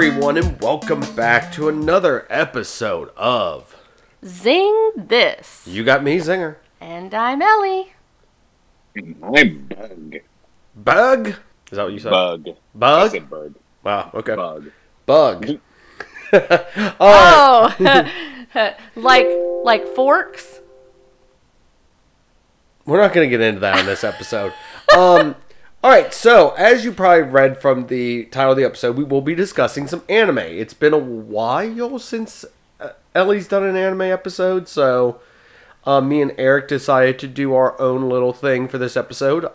everyone, and welcome back to another episode of Zing This. You got me, Zinger. And I'm Ellie. And I'm Bug. Bug? Is that what you said? Bug. Bug? I said Bug. Wow, okay. Bug. Bug. Oh! like forks? We're not going to get into that on this episode. Alright, so, as you probably read from the title of the episode, we will be discussing some anime. It's been a while since Ellie's done an anime episode, so me and Eric decided to do our own little thing for this episode.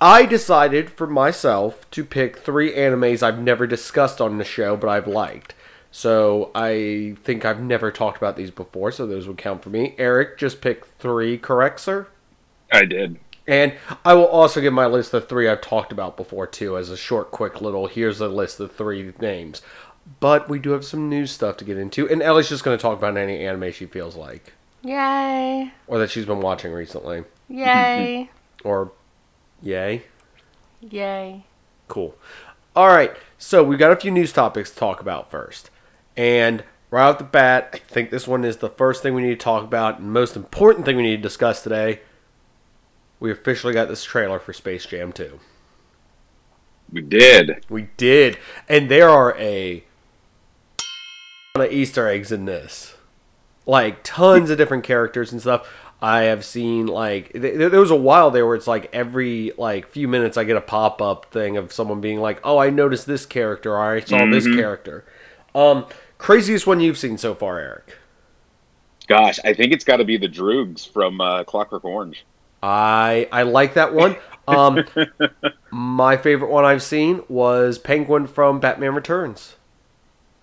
I decided for myself to pick 3 animes I've never discussed on the show, but I've liked. So, I think I've never talked about these before, so those would count for me. Eric just picked 3, correct, sir? I did. And I will also give my list of 3 I've talked about before, too, as a short, quick little, here's a list of 3 names. But we do have some new stuff to get into, and Ellie's just going to talk about any anime she feels like. Yay. Or that she's been watching recently. Yay. Or, yay. Yay. Cool. All right, so we've got a few news topics to talk about first. And right off the bat, I think this one is the first thing we need to talk about, and most important thing we need to discuss today. We officially got this trailer for Space Jam 2. We did. And there are a ton of Easter eggs in this. Like, tons of different characters and stuff. I have seen, like, there was a while there where it's like every, like, few minutes I get a pop-up thing of someone being like, oh, I noticed this character, or I saw this character. Craziest one you've seen so far, Eric? Gosh, I think it's got to be the Droogs from Clockwork Orange. I like that one. My favorite one I've seen was Penguin from Batman Returns.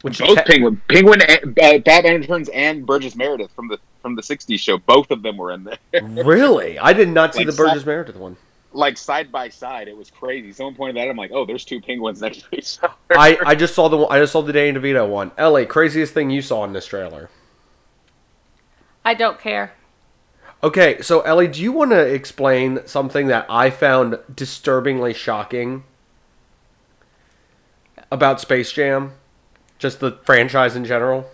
Which both Penguin, and, Batman Returns, and Burgess Meredith from the '60s show. Both of them were in there. Really, I did not see the Burgess Meredith one. Like side by side, it was crazy. Someone pointed that out. I'm like, oh, there's 2 penguins next to each other. I just saw the Danny DeVito one. LA, craziest thing you saw in this trailer? I don't care. Okay, so Ellie, do you want to explain something that I found disturbingly shocking about Space Jam? Just the franchise in general?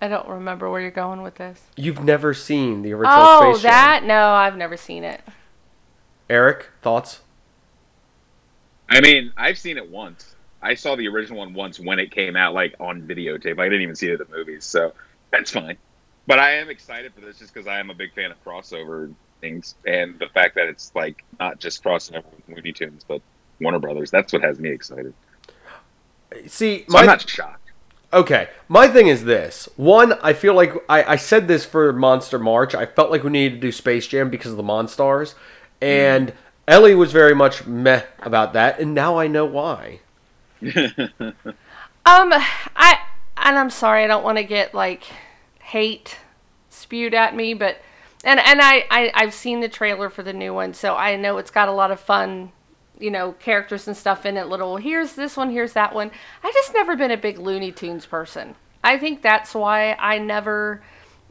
I don't remember where you're going with this. You've never seen the original Space Jam. Oh, that? No, I've never seen it. Eric, thoughts? I mean, I've seen it once. I saw the original one once when it came out, like, on videotape. I didn't even see it at the movies, so that's fine. But I am excited for this just because I am a big fan of crossover things, and the fact that it's like not just crossing over with Looney Tunes, but Warner Brothers. That's what has me excited. See, so I'm not shocked. Okay, my thing is this. One, I feel like I said this for Monster March. I felt like we needed to do Space Jam because of the Monstars, and Ellie was very much meh about that, and now I know why. I'm sorry. I don't want to get like hate spewed at me, but I've seen the trailer for the new one, so I know it's got a lot of fun, you know, characters and stuff in it. Little here's this one, here's that one. I just never been a big Looney Tunes person. I think that's why I never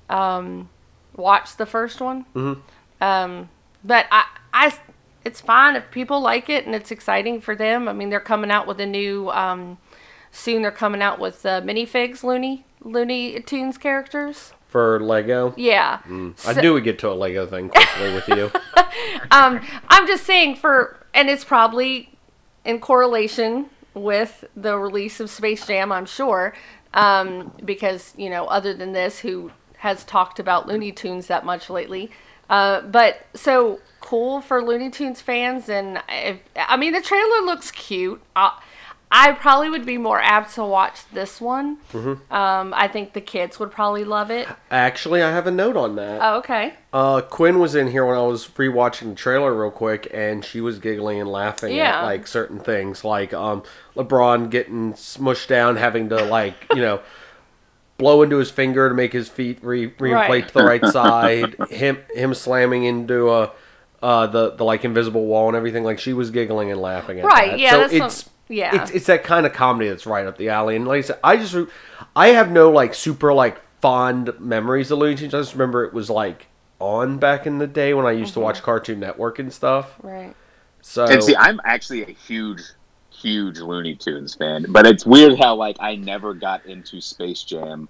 watched the first one. But I it's fine if people like it and it's exciting for them. I mean, they're coming out with a new soon. They're coming out with minifigs Looney Tunes characters for Lego. Yeah, so, I knew we'd get to a Lego thing quickly with you. I'm just saying and it's probably in correlation with the release of Space Jam, I'm sure, because you know, other than this, who has talked about Looney Tunes that much lately? But so cool for Looney Tunes fans, and I mean the trailer looks cute. I probably would be more apt to watch this one. I think the kids would probably love it. Actually, I have a note on that. Oh, okay. Quinn was in here when I was rewatching the trailer real quick, and she was giggling and laughing at like certain things, like LeBron getting smushed down, having to like you know blow into his finger to make his feet reinflate to the right side. Him slamming into the like invisible wall and everything. Like she was giggling and laughing at that. Yeah. So it's. Yeah, it's that kind of comedy that's right up the alley. And like I said, I have no like super like fond memories of Looney Tunes. I just remember it was like on back in the day when I used to watch Cartoon Network and stuff. Right. So and see, I'm actually a huge huge Looney Tunes fan, but it's weird how like I never got into Space Jam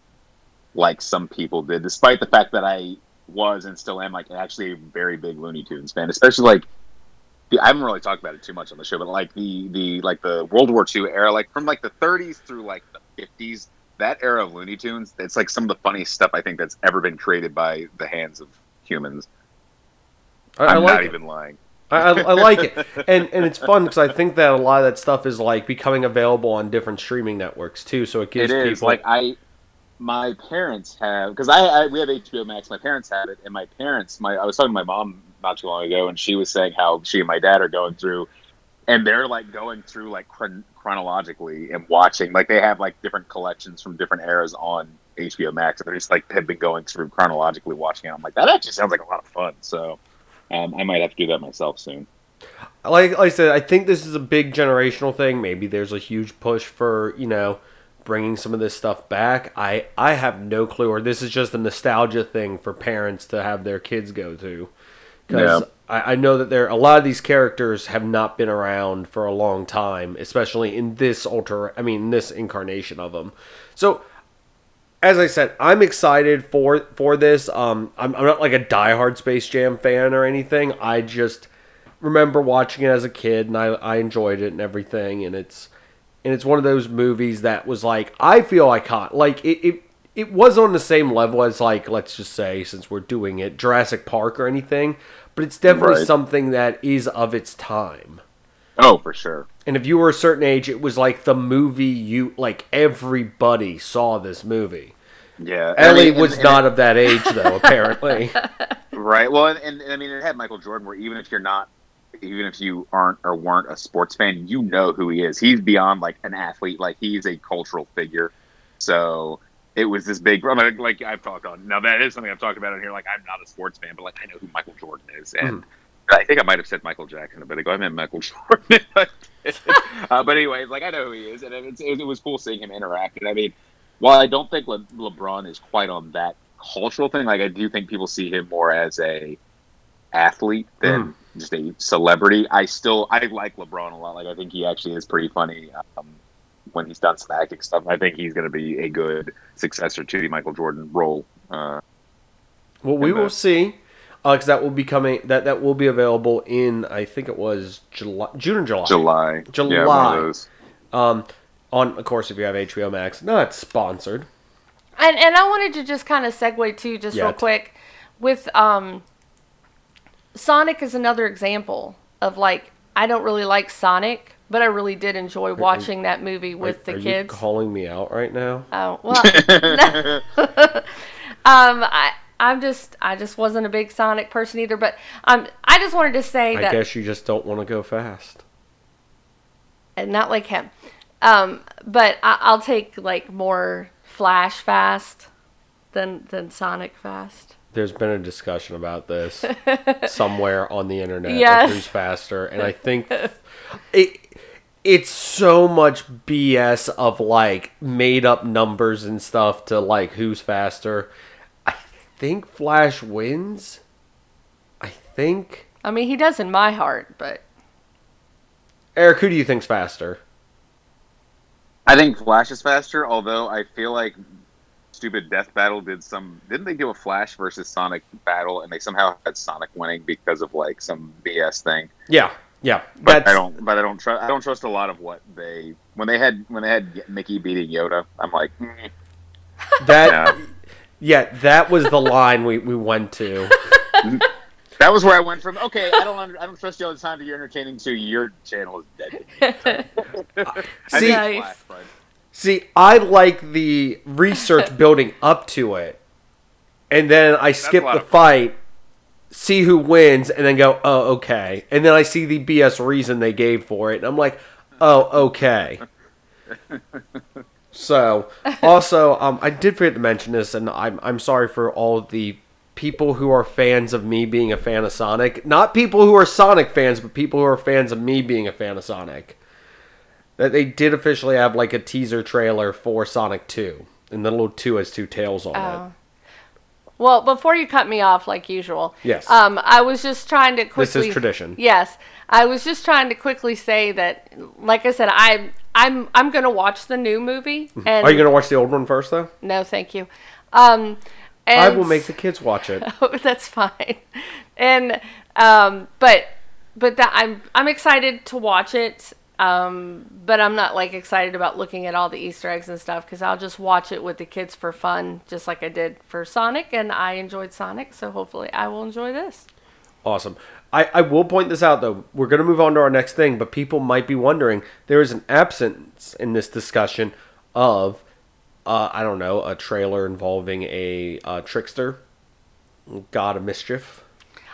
like some people did, despite the fact that I was and still am like actually a very big Looney Tunes fan, especially like I haven't really talked about it too much on the show, but like the World War II era, like from like the 30s through like the 50s, that era of Looney Tunes, it's like some of the funniest stuff I think that's ever been created by the hands of humans. I'm not even lying. I like it, and it's fun because I think that a lot of that stuff is like becoming available on different streaming networks too. So it gives people. It is people... like my parents have, because we have HBO Max. My parents had it, and I was talking to my mom not too long ago, and she was saying how she and my dad are going through, and they're like going through like chronologically and watching. Like they have like different collections from different eras on HBO Max, and they're just like have been going through chronologically watching it. I'm like, that actually sounds like a lot of fun. So. I might have to do that myself soon. Like I said, I think this is a big generational thing. Maybe there's a huge push for, you know, bringing some of this stuff back. I have no clue. Or this is just a nostalgia thing for parents to have their kids go to. Because yeah. I know that a lot of these characters have not been around for a long time, especially in this incarnation of them. So... as I said, I'm excited for this. I'm not like a diehard Space Jam fan or anything. I just remember watching it as a kid, and I enjoyed it and everything. And it's one of those movies that was like, I feel iconic. Like it was on the same level as like, let's just say, since we're doing it, Jurassic Park or anything. But it's definitely something that is of its time. Oh, for sure. And if you were a certain age, it was like the movie everybody saw this movie. Yeah. Ellie was not of that age, though, apparently. Right. Well, and I mean, it had Michael Jordan, where even if you weren't a sports fan, you know who he is. He's beyond like an athlete. Like he's a cultural figure. So it was this big, like I've talked on. Now that is something I've talked about on here. Like I'm not a sports fan, but like I know who Michael Jordan is. And I think I might have said Michael Jackson a bit ago. I meant Michael Jordan. But anyway, like I know who he is, and it was cool seeing him interact. And I mean, while I don't think LeBron is quite on that cultural thing, like I do think people see him more as a athlete than just a celebrity. I like LeBron a lot. Like I think he actually is pretty funny when he's done some acting stuff. I think he's going to be a good successor to the Michael Jordan role. We will see. Because that will be coming. That will be available in, I think it was July. July. Yeah, one of those. On, of course, if you have HBO Max, not sponsored. And I wanted to just kind of segue to real quick with Sonic is another example of like I don't really like Sonic, but I really did enjoy watching that movie with the kids. Are you calling me out right now? Oh well. I just wasn't a big Sonic person either, but I just wanted to say that I guess you just don't want to go fast, and not like him. But I'll take like more Flash fast than Sonic fast. There's been a discussion about this somewhere on the internet. Yes. Who's faster, and I think it's so much BS of like made up numbers and stuff to like who's faster. I think Flash wins. I think. I mean, he does in my heart, but. Eric, who do you think's faster? I think Flash is faster, although I feel like Stupid Death Battle didn't they do a Flash versus Sonic battle, and they somehow had Sonic winning because of like some BS thing? Yeah, yeah. But I don't trust a lot of what they when they had Mickey beating Yoda. I'm like that. Yeah. Yeah, that was the line we went to. That was where I went from. Okay, I don't trust you all the time. That you're entertaining to your channel is dead. See, I like the research building up to it, and then I skip the fight, see who wins, and then go, oh okay, and then I see the BS reason they gave for it, and I'm like, oh okay. So, also, I did forget to mention this, and I'm sorry for all the people who are fans of me being a fan of Sonic. Not people who are Sonic fans, but people who are fans of me being a fan of Sonic. That they did officially have, like, a teaser trailer for Sonic 2. And the little 2 has two tails on it. Well, before you cut me off like usual. Yes. I was just trying to quickly... This is tradition. Yes. I was just trying to quickly say that, like I said, I'm going to watch the new movie. And are you going to watch the old one first, though? No, thank you. And I will make the kids watch it. That's fine. And but that I'm excited to watch it. But I'm not like excited about looking at all the Easter eggs and stuff, because I'll just watch it with the kids for fun, just like I did for Sonic, and I enjoyed Sonic, so hopefully I will enjoy this. Awesome. I will point this out, though. We're going to move on to our next thing, but people might be wondering, there is an absence in this discussion of, I don't know, a trailer involving a trickster, god of mischief.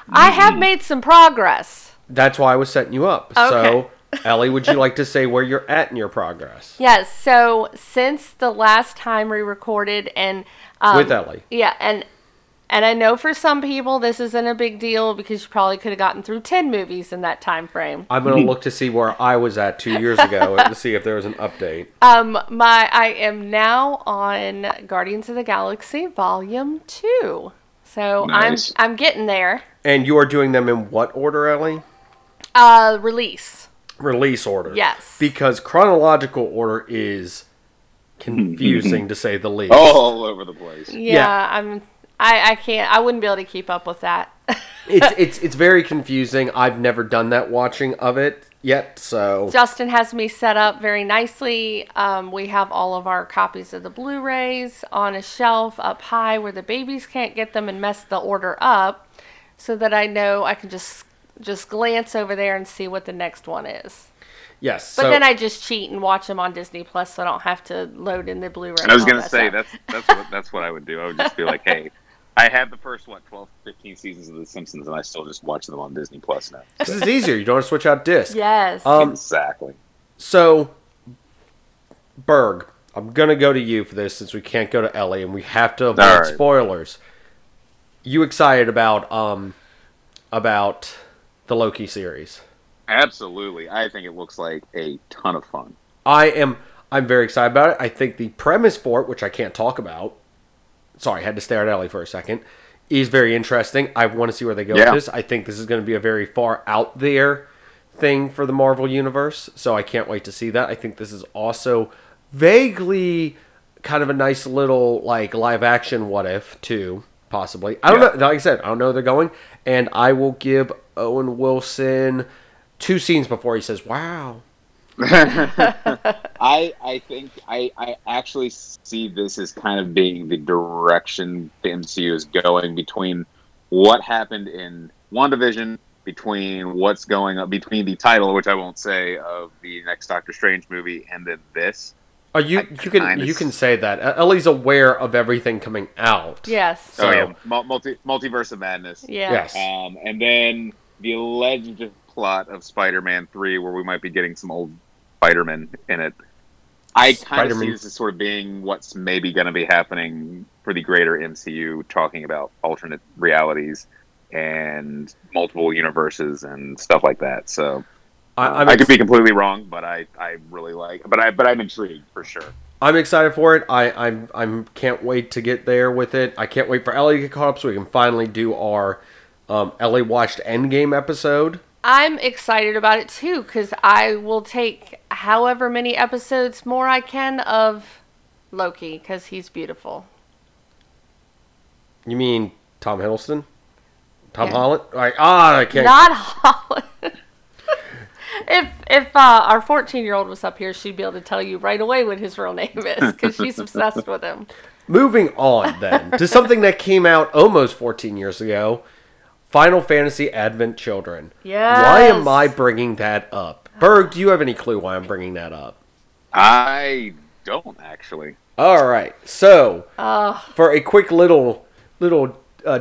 I have made some progress. That's why I was setting you up. Okay. So... Ellie, would you like to say where you're at in your progress? Yes. So since the last time we recorded and with Ellie, yeah, and I know for some people this isn't a big deal because you probably could have gotten through 10 movies in that time frame. I'm gonna look to see where I was at 2 years ago to see if there was an update. I am now on Guardians of the Galaxy Volume 2, so nice. I'm getting there. And you are doing them in what order, Ellie? Release order. Yes. Because chronological order is confusing to say the least. All over the place. Yeah. I can't. I wouldn't be able to keep up with that. It's very confusing. I've never done that watching of it yet. So Justin has me set up very nicely. We have all of our copies of the Blu-rays on a shelf up high where the babies can't get them and mess the order up, so that I know I can just glance over there and see what the next one is. Yes. But so, then I just cheat and watch them on Disney Plus, so I don't have to load in the Blu-ray. I was going to say, that's what I would do. I would just be like, hey, I have the first, 12, 15 seasons of The Simpsons, and I still just watch them on Disney Plus now. So. This is easier. You don't have to switch out discs. Yes. Exactly. So, Berg, I'm going to go to you for this since we can't go to Ellie, and we have to avoid spoilers. You excited about... the Loki series? Absolutely. I think it looks like a ton of fun. I'm very excited about it. I think the premise for it, which I can't talk about, sorry, I had to stare at Ellie for a second, is very interesting. I want to see where they go with this. I think this is going to be a very far out there thing for the Marvel Universe, so I can't wait to see that. I think this is also vaguely kind of a nice little like live action what if too, possibly. I don't know. Like I said, I don't know where they're going, and I will give Owen Wilson 2 scenes before he says wow. I think I actually see this as kind of being the direction the MCU is going, between what happened in WandaVision, between what's going on between the title, which I won't say, of the next Doctor Strange movie, and then this. You can say that. Ellie's aware of everything coming out. Yes. So Multiverse of Madness. Yeah. Yes. And then the alleged plot of Spider-Man 3, where we might be getting some old Spider-Man in it. I kind of see this as sort of being what's maybe going to be happening for the greater MCU, talking about alternate realities and multiple universes and stuff like that. So. I could be completely wrong, but I really like, but I'm intrigued for sure. I'm excited for it. I'm can't wait to get there with it. I can't wait for Ellie to get caught up so we can finally do our Ellie watched Endgame episode. I'm excited about it too, because I will take however many episodes more I can of Loki, because he's beautiful. You mean Tom Hiddleston? Holland? I can't. Not Holland. If our 14-year-old was up here, she'd be able to tell you right away what his real name is, because she's obsessed with him. Moving on, then, to something that came out almost 14 years ago, Final Fantasy Advent Children. Yes. Why am I bringing that up? Berg, do you have any clue why I'm bringing that up? I don't, actually. All right. So, for a quick little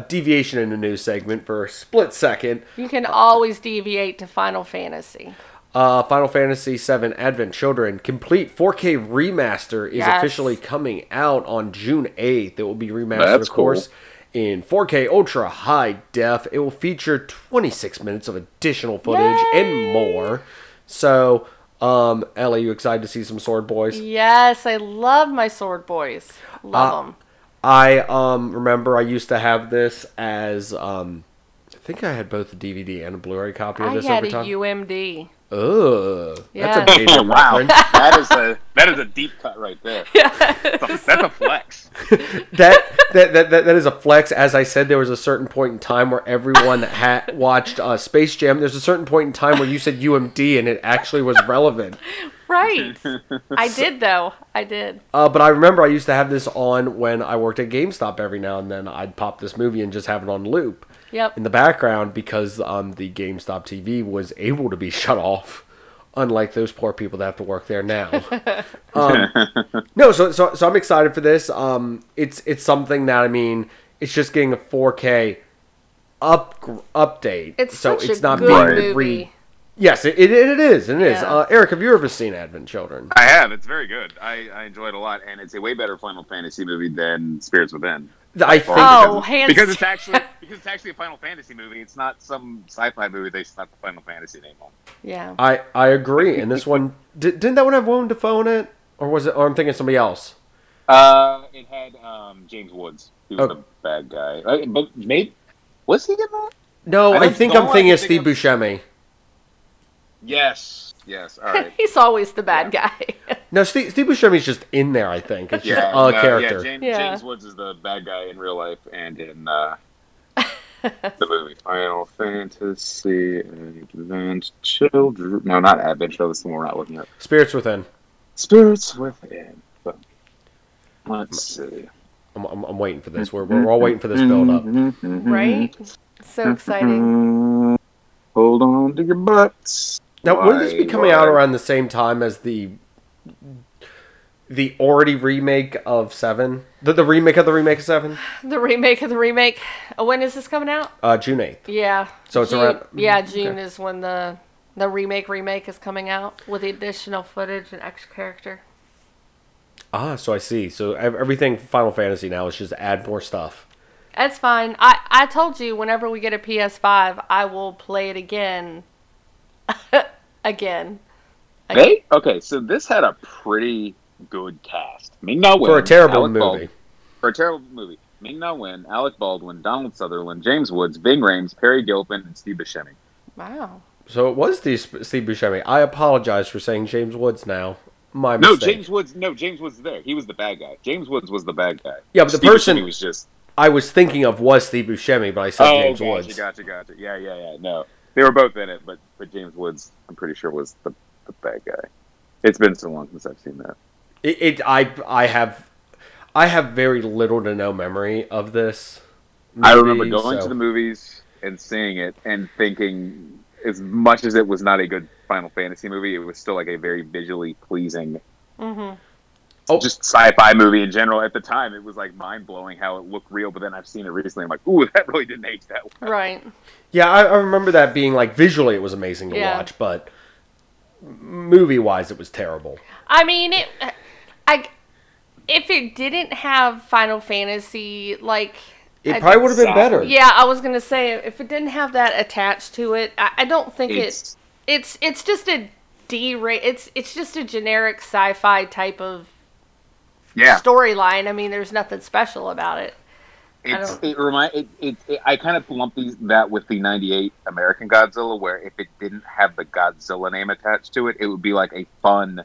deviation in the news segment for a split second. You can always deviate to Final Fantasy. Final Fantasy VII Advent Children Complete 4K Remaster is officially coming out on June 8th. It will be remastered, of course, in 4K Ultra High Def. It will feature 26 minutes of additional footage and more. So, Ellie, you excited to see some Sword Boys? Yes, I love my Sword Boys. Love them. I remember I used to have this as I think I had both a DVD and a Blu-ray copy of this over time. I had a UMD. Oh, yeah. That's a major wow! That is a deep cut right there. Yeah. That's a flex. that is a flex. As I said, there was a certain point in time where everyone watched Space Jam. There's a certain point in time where you said UMD and it actually was relevant. Right. I did though. I did. But I remember I used to have this on when I worked at GameStop. Every now and then, I'd pop this movie and just have it on loop. Yep. In the background, because the GameStop TV was able to be shut off, unlike those poor people that have to work there now. So I'm excited for this. It's something that, I mean, it's just getting a 4K update. It's so such it's a not good being movie. Yes, it is. Eric, have you ever seen Advent Children? I have. It's very good. I enjoy it a lot, and it's a way better Final Fantasy movie than Spirits Within. I think because it's actually a Final Fantasy movie. It's not some sci-fi movie they slapped the Final Fantasy name on. Yeah, I agree. And this one didn't that one have Willem Dafoe in it, or was it? Or I'm thinking somebody else. It had James Woods, who was a bad guy. But maybe was he in that? No, I think I'm thinking of Steve Buscemi. Yes. All right. He's always the bad guy. No, Steve Buscemi's just in there, I think. It's just a character. James Woods is the bad guy in real life and in the movie. Final Fantasy, Advent Children. No, not Advent Children. That's the one we're not looking at. Spirits Within. So, let's see. I'm waiting for this. We're all waiting for this build up. Right? So exciting. Hold on to your butts. Now, wouldn't this be coming out around the same time as the already remake of Seven? The remake of the remake of Seven? The remake of the remake. When is this coming out? June 8th. Yeah. So it's around... Yeah, June is when the remake is coming out with the additional footage and extra character. Ah, so I see. So everything Final Fantasy now is just add more stuff. That's fine. I told you whenever we get a PS5, I will play it again. Again. Okay, so this had a pretty good cast. Ming-Na Wen, for a terrible movie. Ming-Na Wen, Alec Baldwin, Donald Sutherland, James Woods, Ving Rhames, Perry Gilpin, and Steve Buscemi. Wow. So it was Steve Buscemi. I apologize for saying James Woods now. My mistake. James Woods is there. He was the bad guy. James Woods was the bad guy. Yeah, but Steve Buscemi was just... I was thinking of was Steve Buscemi, but I said James Woods. Gotcha. Yeah. No. They were both in it, but James Woods, I'm pretty sure, was the bad guy. It's been so long since I've seen that. I have very little to no memory of this movie. I remember going to the movies and seeing it and thinking, as much as it was not a good Final Fantasy movie, it was still like a very visually pleasing just sci-fi movie in general. At the time, it was like mind-blowing how it looked real, but then I've seen it recently. I'm like, ooh, that really didn't age that well. Right. Yeah, I remember that being like, visually it was amazing to watch, but movie-wise it was terrible. I mean, if it didn't have Final Fantasy, like... It probably would have been better. Yeah, I was going to say, if it didn't have that attached to it, I don't think it's just a D-rate. It's just a generic sci-fi type of... Yeah. Storyline. I mean, there's nothing special about it. I kind of lump that with the '98 American Godzilla, where if it didn't have the Godzilla name attached to it, it would be like a fun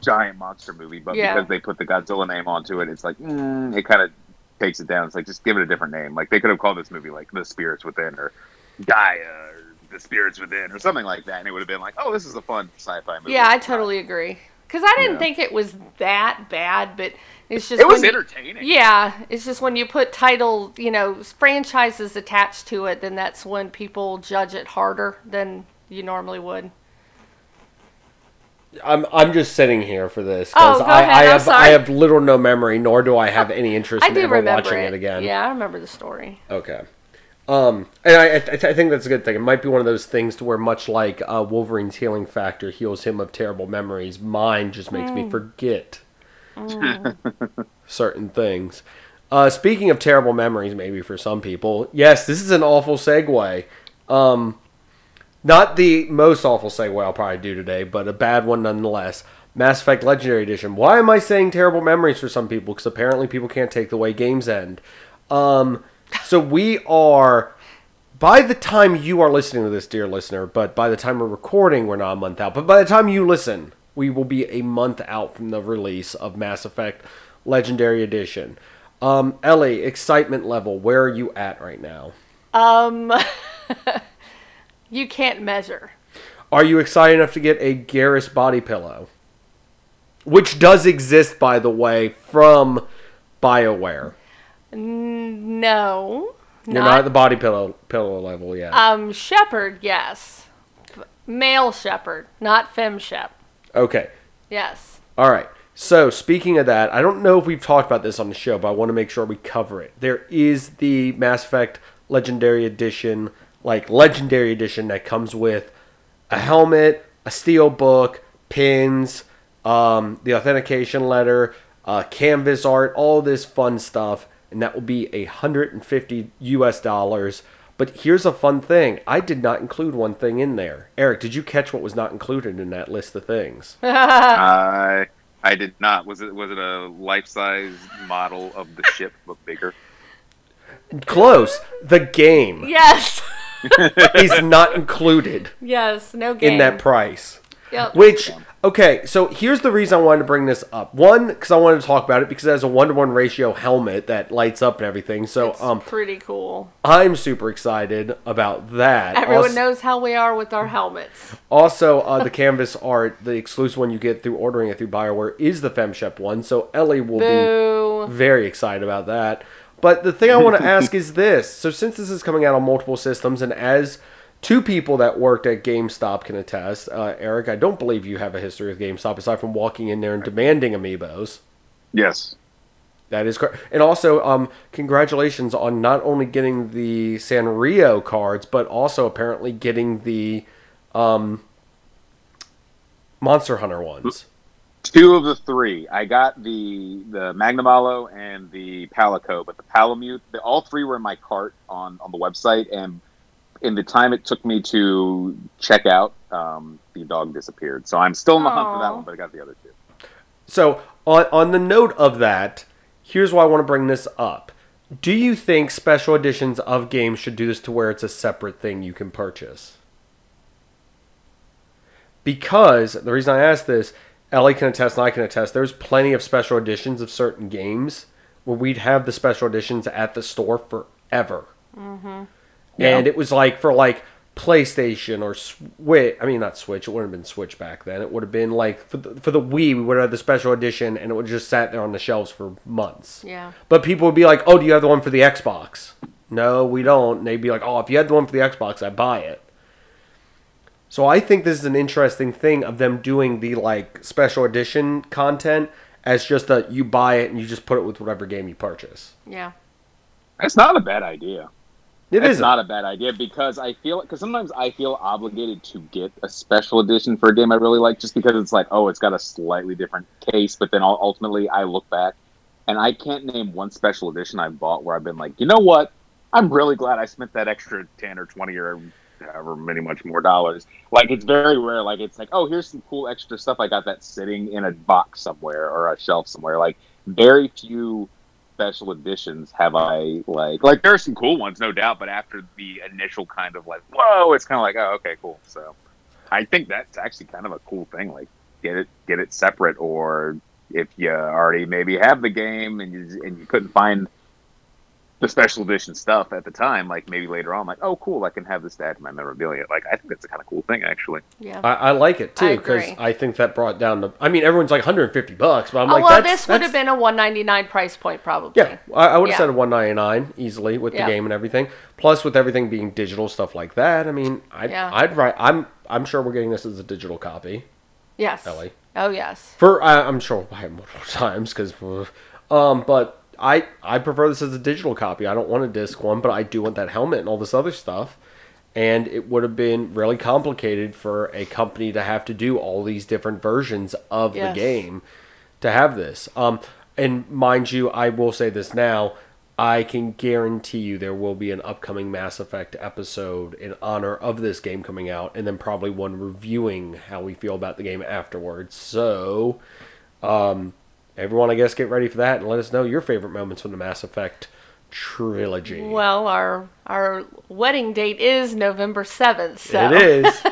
giant monster movie. But because they put the Godzilla name onto it, it's like it kind of takes it down. It's like, just give it a different name. Like, they could have called this movie like The Spirits Within or Gaia or The Spirits Within or something like that, and it would have been like, oh, this is a fun sci-fi movie. Yeah, I totally agree. Because I didn't think it was that bad, but it's just... It was entertaining. Yeah, it's just when you put franchises attached to it, then that's when people judge it harder than you normally would. I'm just sitting here for this, because I have little no memory, nor do I have any interest in ever watching it again. Yeah, I remember the story. Okay. And I think that's a good thing. It might be one of those things to where, much like Wolverine's healing factor heals him of terrible memories, mine just makes me forget certain things. Speaking of terrible memories, maybe for some people, yes, this is an awful segue. Not the most awful segue I'll probably do today, but a bad one nonetheless. Mass Effect Legendary Edition. Why am I saying terrible memories for some people? Because apparently people can't take the way games end. So we are... By the time you are listening to this, dear listener, but by the time we're recording, we're not a month out. But by the time you listen, we will be a month out from the release of Mass Effect Legendary Edition. Ellie, excitement level, where are you at right now? You can't measure. Are you excited enough to get a Garrus body pillow? Which does exist, by the way, from BioWare. No. You're not at the body pillow level yet. Shepherd, yes. Male Shepherd, not FemShep. Okay. Yes. All right. So, speaking of that, I don't know if we've talked about this on the show, but I want to make sure we cover it. There is the Mass Effect Legendary Edition, like Legendary Edition, that comes with a helmet, a steel book, pins, the authentication letter, canvas art, all this fun stuff. And that will be $150. But here's a fun thing. I did not include one thing in there. Eric, did you catch what was not included in that list of things? I did not. Was it a life-size model of the ship, but bigger? Close. The game. Yes. is not included. Yes, no game. In that price. Yep. Which, okay, so here's the reason I wanted to bring this up. One, because I wanted to talk about it, because it has a 1-to-1 ratio helmet that lights up and everything. So it's pretty cool. I'm super excited about that. Everyone knows how we are with our helmets. Also, the canvas art, the exclusive one you get through ordering it through BioWare, is the FemShep one. So Ellie will be very excited about that. But the thing I want to ask is this. So since this is coming out on multiple systems, and as... two people that worked at GameStop can attest. Eric, I don't believe you have a history with GameStop aside from walking in there and demanding amiibos. Yes. That is correct. And also, congratulations on not only getting the Sanrio cards, but also apparently getting the Monster Hunter ones. Two of the three. I got the Magnavalo and the Palico, but the Palamute, all three were in my cart on the website, and in the time it took me to check out, the dog disappeared. So I'm still in the hunt for that one, but I got the other two. So on the note of that, here's why I want to bring this up. Do you think special editions of games should do this to where it's a separate thing you can purchase? Because the reason I ask this, Ellie can attest and I can attest, there's plenty of special editions of certain games where we'd have the special editions at the store forever. Mm-hmm. And it was like for like PlayStation or Switch. I mean, not Switch. It wouldn't have been Switch back then. It would have been like for the Wii, we would have had the special edition and it would have just sat there on the shelves for months. Yeah. But people would be like, oh, do you have the one for the Xbox? No, we don't. And they'd be like, oh, if you had the one for the Xbox, I'd buy it. So I think this is an interesting thing of them doing the like special edition content as just that you buy it and you just put it with whatever game you purchase. Yeah. That's not a bad idea. It's not a bad idea because sometimes I feel obligated to get a special edition for a game I really like just because it's like, oh, it's got a slightly different case. But then ultimately I look back and I can't name one special edition I've bought where I've been like, you know what? I'm really glad I spent that extra 10 or 20 or however many much more dollars. Like, it's very rare. Like, it's like, oh, here's some cool extra stuff. I got that sitting in a box somewhere or a shelf somewhere. Like, very few special editions have I like there are some cool ones, no doubt, but after the initial kind of like, whoa, it's kind of like, oh, okay, cool. So I think that's actually kind of a cool thing, like get it separate, or if you already maybe have the game and you couldn't find the special edition stuff at the time, like maybe later on, like, oh, cool, I can have this to add to my memorabilia. Like, I think that's a kind of cool thing, actually. Yeah, I like it too, because I think that brought down the. I mean, everyone's like $150, but I'm like, well, this would have been a $199 price point, probably. Yeah, I would have said a $199 easily with the game and everything. Plus, with everything being digital stuff like that, I mean, I'm sure we're getting this as a digital copy. Yes. Ellie. Oh yes. For I'm sure we'll buy it multiple times because, but. I prefer this as a digital copy. I don't want a disc one, but I do want that helmet and all this other stuff. And it would have been really complicated for a company to have to do all these different versions of the game to have this. And mind you, I will say this now, I can guarantee you there will be an upcoming Mass Effect episode in honor of this game coming out, and then probably one reviewing how we feel about the game afterwards. So, everyone, I guess, get ready for that and let us know your favorite moments from the Mass Effect trilogy. Well, our wedding date is November 7th, so... It is.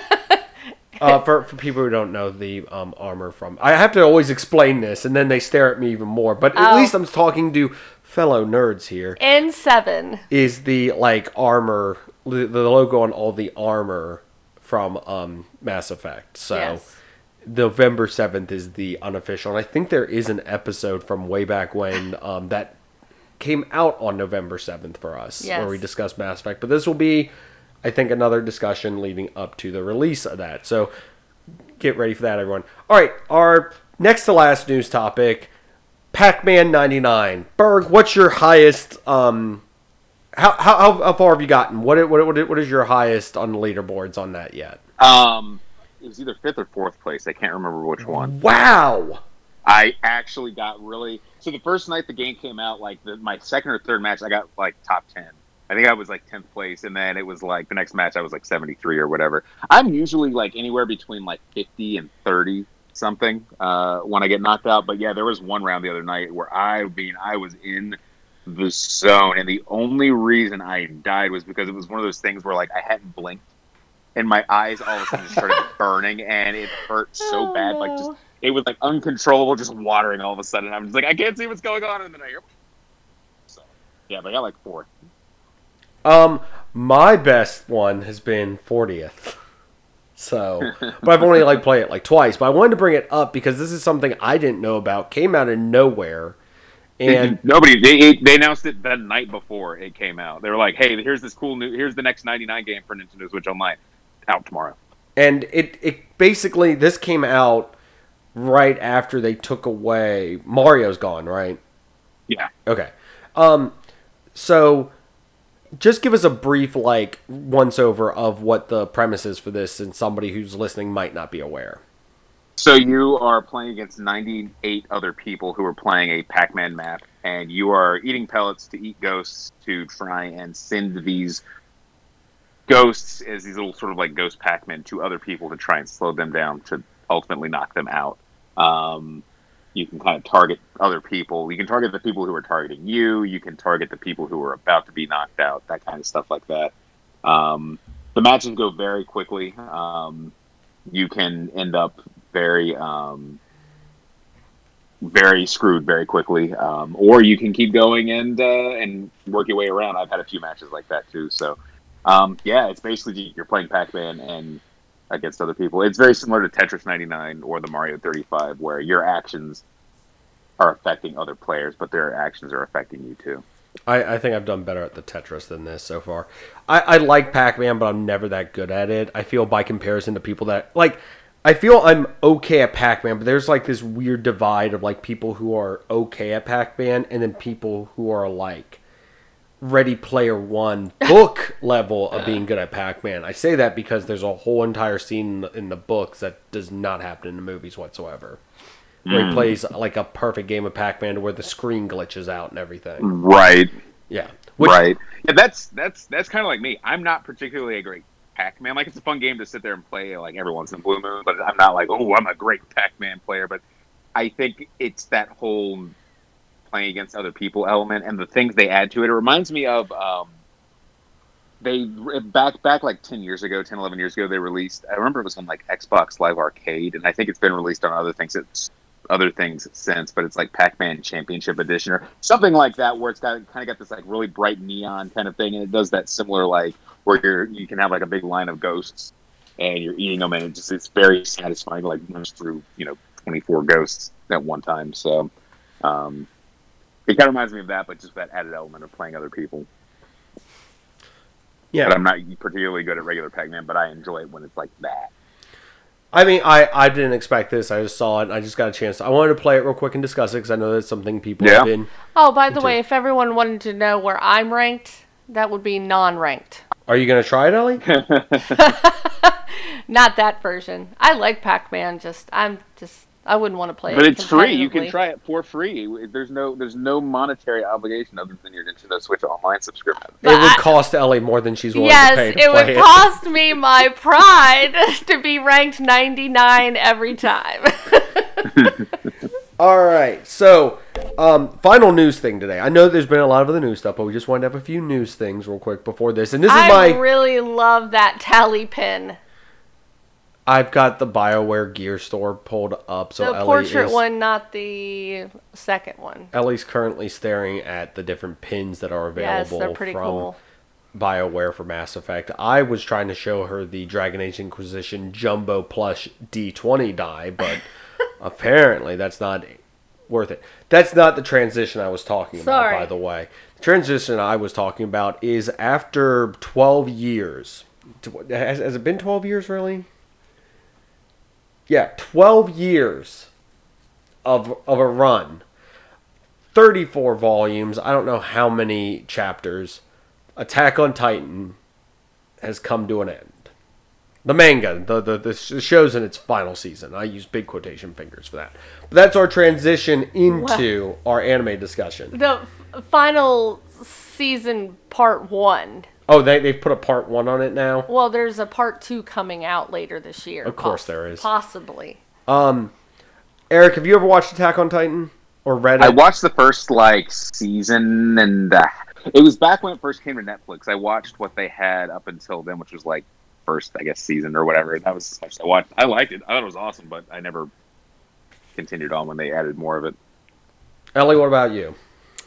For people who don't know, the armor from... I have to always explain this, and then they stare at me even more, but at least I'm talking to... fellow nerds here. N7 is the armor, the logo on all the armor from Mass Effect. So yes. November 7th is the unofficial, and I think there is an episode from way back when that came out on November 7th for us, yes, where we discussed Mass Effect. But this will be, I think, another discussion leading up to the release of that. So get ready for that, everyone. All right, our next to last news topic. Pac-Man 99. Berg, what's your highest? How far have you gotten? What is your highest on the leaderboards on that yet? It was either 5th or 4th place. I can't remember which one. Wow. I actually got really. So the first night the game came out, my 2nd or 3rd match, I got top 10. I think I was 10th place, and then it was the next match I was 73 or whatever. I'm usually anywhere between 50 and 30. Something when I get knocked out. But yeah, there was one round the other night where I was in the zone, and the only reason I died was because it was one of those things where I hadn't blinked and my eyes all of a sudden just started burning, and it hurt so bad. No. It was uncontrollable, just watering all of a sudden. I'm just I can't see what's going on, and then I hear. So yeah, but I got 4th. My best one has been 40th. So, but I've only played it twice, but I wanted to bring it up because this is something I didn't know about, came out of nowhere, and they announced it the night before it came out. They were like, hey, here's this cool new, here's the next 99 game for Nintendo Switch Online, out tomorrow. And it basically, this came out right after they took away, Mario's gone, right? Yeah. Okay. So... just give us a brief, once over of what the premise is for this, and somebody who's listening might not be aware. So you are playing against 98 other people who are playing a Pac-Man map, and you are eating pellets to eat ghosts to try and send these ghosts as these little sort of ghost Pac-Man to other people to try and slow them down to ultimately knock them out. You can kind of target other people. You can target the people who are targeting you. You can target the people who are about to be knocked out, that kind of stuff like that. The matches go very quickly. You can end up very, very screwed very quickly. Or you can keep going and work your way around. I've had a few matches like that too. So, yeah, it's basically you're playing Pac-Man and against other people. It's very similar to Tetris 99 or the Mario 35, where your actions are affecting other players, but their actions are affecting you too. I think I've done better at the Tetris than this so far. I like Pac-Man, but I'm never that good at it. I feel by comparison to people that... I feel I'm okay at Pac-Man, but there's this weird divide of people who are okay at Pac-Man and then people who are Ready Player One book level of being good at Pac-Man. I say that because there's a whole entire scene in the books that does not happen in the movies whatsoever. Where he plays a perfect game of Pac-Man where the screen glitches out and everything. Right. Yeah. Right. Yeah, that's kind of like me. I'm not particularly a great Pac-Man. It's a fun game to sit there and play every once in a blue moon, but I'm not I'm a great Pac-Man player. But I think it's that whole playing against other people element and the things they add to it. It reminds me of they back 10 11 years ago, they released, I remember it was on Xbox Live Arcade, and I think it's been released on other things since, but it's Pac-Man Championship Edition or something like that, where it's got this really bright neon kind of thing, and it does that similar where you can have a big line of ghosts and you're eating them, and it's very satisfying to punch through 24 ghosts at one time. So it kind of reminds me of that, but just that added element of playing other people. Yeah. But I'm not particularly good at regular Pac-Man, but I enjoy it when it's like that. I mean, I didn't expect this. I just saw it. I just got a chance. I wanted to play it real quick and discuss it because I know that's something people have been... Oh, by the way, if everyone wanted to know where I'm ranked, that would be non-ranked. Are you going to try it, Ellie? Not that version. I like Pac-Man. I'm just I wouldn't want to play it. But it's free. You can try it for free. There's no monetary obligation other than your Nintendo Switch Online subscription. But it would cost Ellie more than she's willing to pay to play it. Yes, it would cost me my pride to be ranked 99 every time. All right. So, final news thing today. I know there's been a lot of other news stuff, but we just wanted to have a few news things real quick before this. And this is I really love that tally pin. I've got the BioWare gear store pulled up. So the portrait one, not the second one. Ellie's currently staring at the different pins that are available from BioWare for Mass Effect. I was trying to show her the Dragon Age Inquisition Jumbo Plush D20 die, but apparently that's not worth it. That's not the transition I was talking about, by the way. The transition I was talking about is after 12 years. Has it been 12 years, really? Yeah, 12 years of a run, 34 volumes, I don't know how many chapters, Attack on Titan has come to an end. The manga, the show's in its final season. I use big quotation fingers for that. But that's our transition into our anime discussion. The final season part one. Oh, they've put a part one on it now? Well, there's a part two coming out later this year. Of course there is. Possibly. Eric, have you ever watched Attack on Titan? Or read it? I watched the first, season, and it was back when it first came to Netflix. I watched what they had up until then, which was, first, I guess, season or whatever. That was I watched. I liked it. I thought it was awesome, but I never continued on when they added more of it. Ellie, what about you?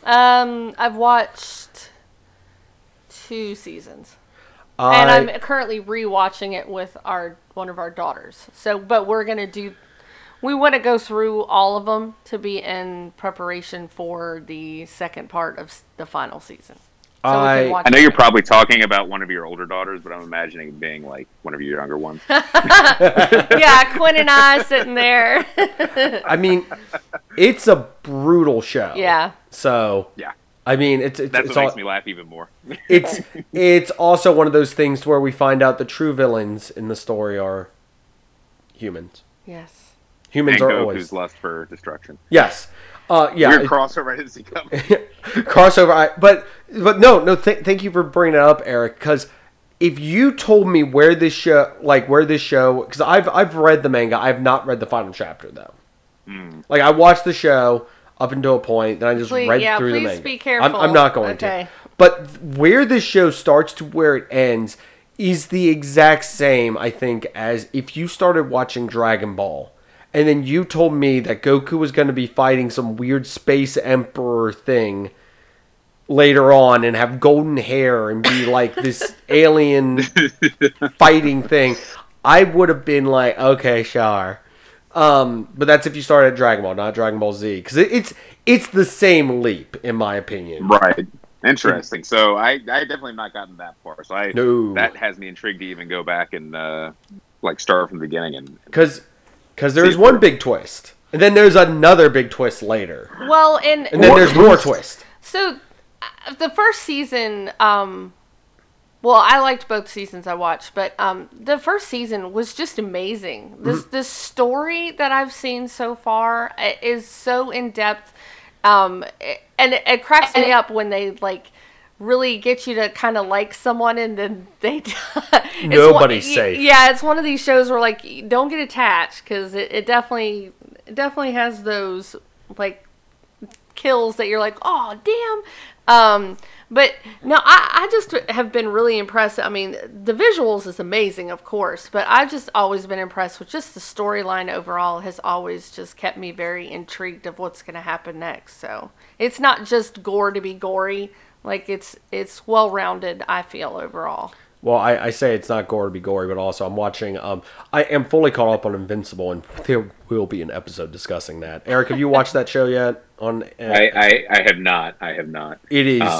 I've watched 2 seasons, and I'm currently rewatching it with one of our daughters. So, but we want to go through all of them to be in preparation for the second part of the final season. So I know you're probably talking about one of your older daughters, but I'm imagining it being one of your younger ones. Yeah, Quinn and I sitting there. I mean, it's a brutal show. Yeah. So. Yeah. I mean, that's what makes me laugh even more. It's also one of those things where we find out the true villains in the story are humans. Yes. Humans are always Goku's lust for destruction. Yes. Weird crossover. I didn't see coming. Crossover. But no. Thank you for bringing it up, Eric. Because if you told me where this show, because I've read the manga, I've not read the final chapter though. Mm. I watched the show. Up until a point, then I just read through the manga. Please be careful. I'm not going to. But where this show starts to where it ends is the exact same, I think, as if you started watching Dragon Ball, and then you told me that Goku was going to be fighting some weird space emperor thing later on and have golden hair and be this alien fighting thing. I would have been okay, Char. But that's if you start at Dragon Ball, not Dragon Ball Z, because it's the same leap, in my opinion. Right. Interesting. So I definitely have not gotten that far. So that has me intrigued to even go back and start from the beginning, and because there's one big twist, and then there's another big twist later. Well, and then there's more twist. So the first season, I liked both seasons I watched, but the first season was just amazing. The story that I've seen so far is so in-depth, and it cracks me up when they, really get you to kind of like someone, and then they die. Nobody's safe. Yeah, it's one of these shows where, don't get attached, because it definitely has those, kills that you're oh, damn. But no, I just have been really impressed. I mean, the visuals is amazing, of course, but I've just always been impressed with just the storyline overall has always just kept me very intrigued of what's going to happen next. So it's not just gore to be gory. It's well-rounded, I feel, overall. Well, I say it's not gore to be gory, but also I'm watching, I am fully caught up on Invincible, and there will be an episode discussing that. Eric, have you watched that show yet? I have not. I have not. It is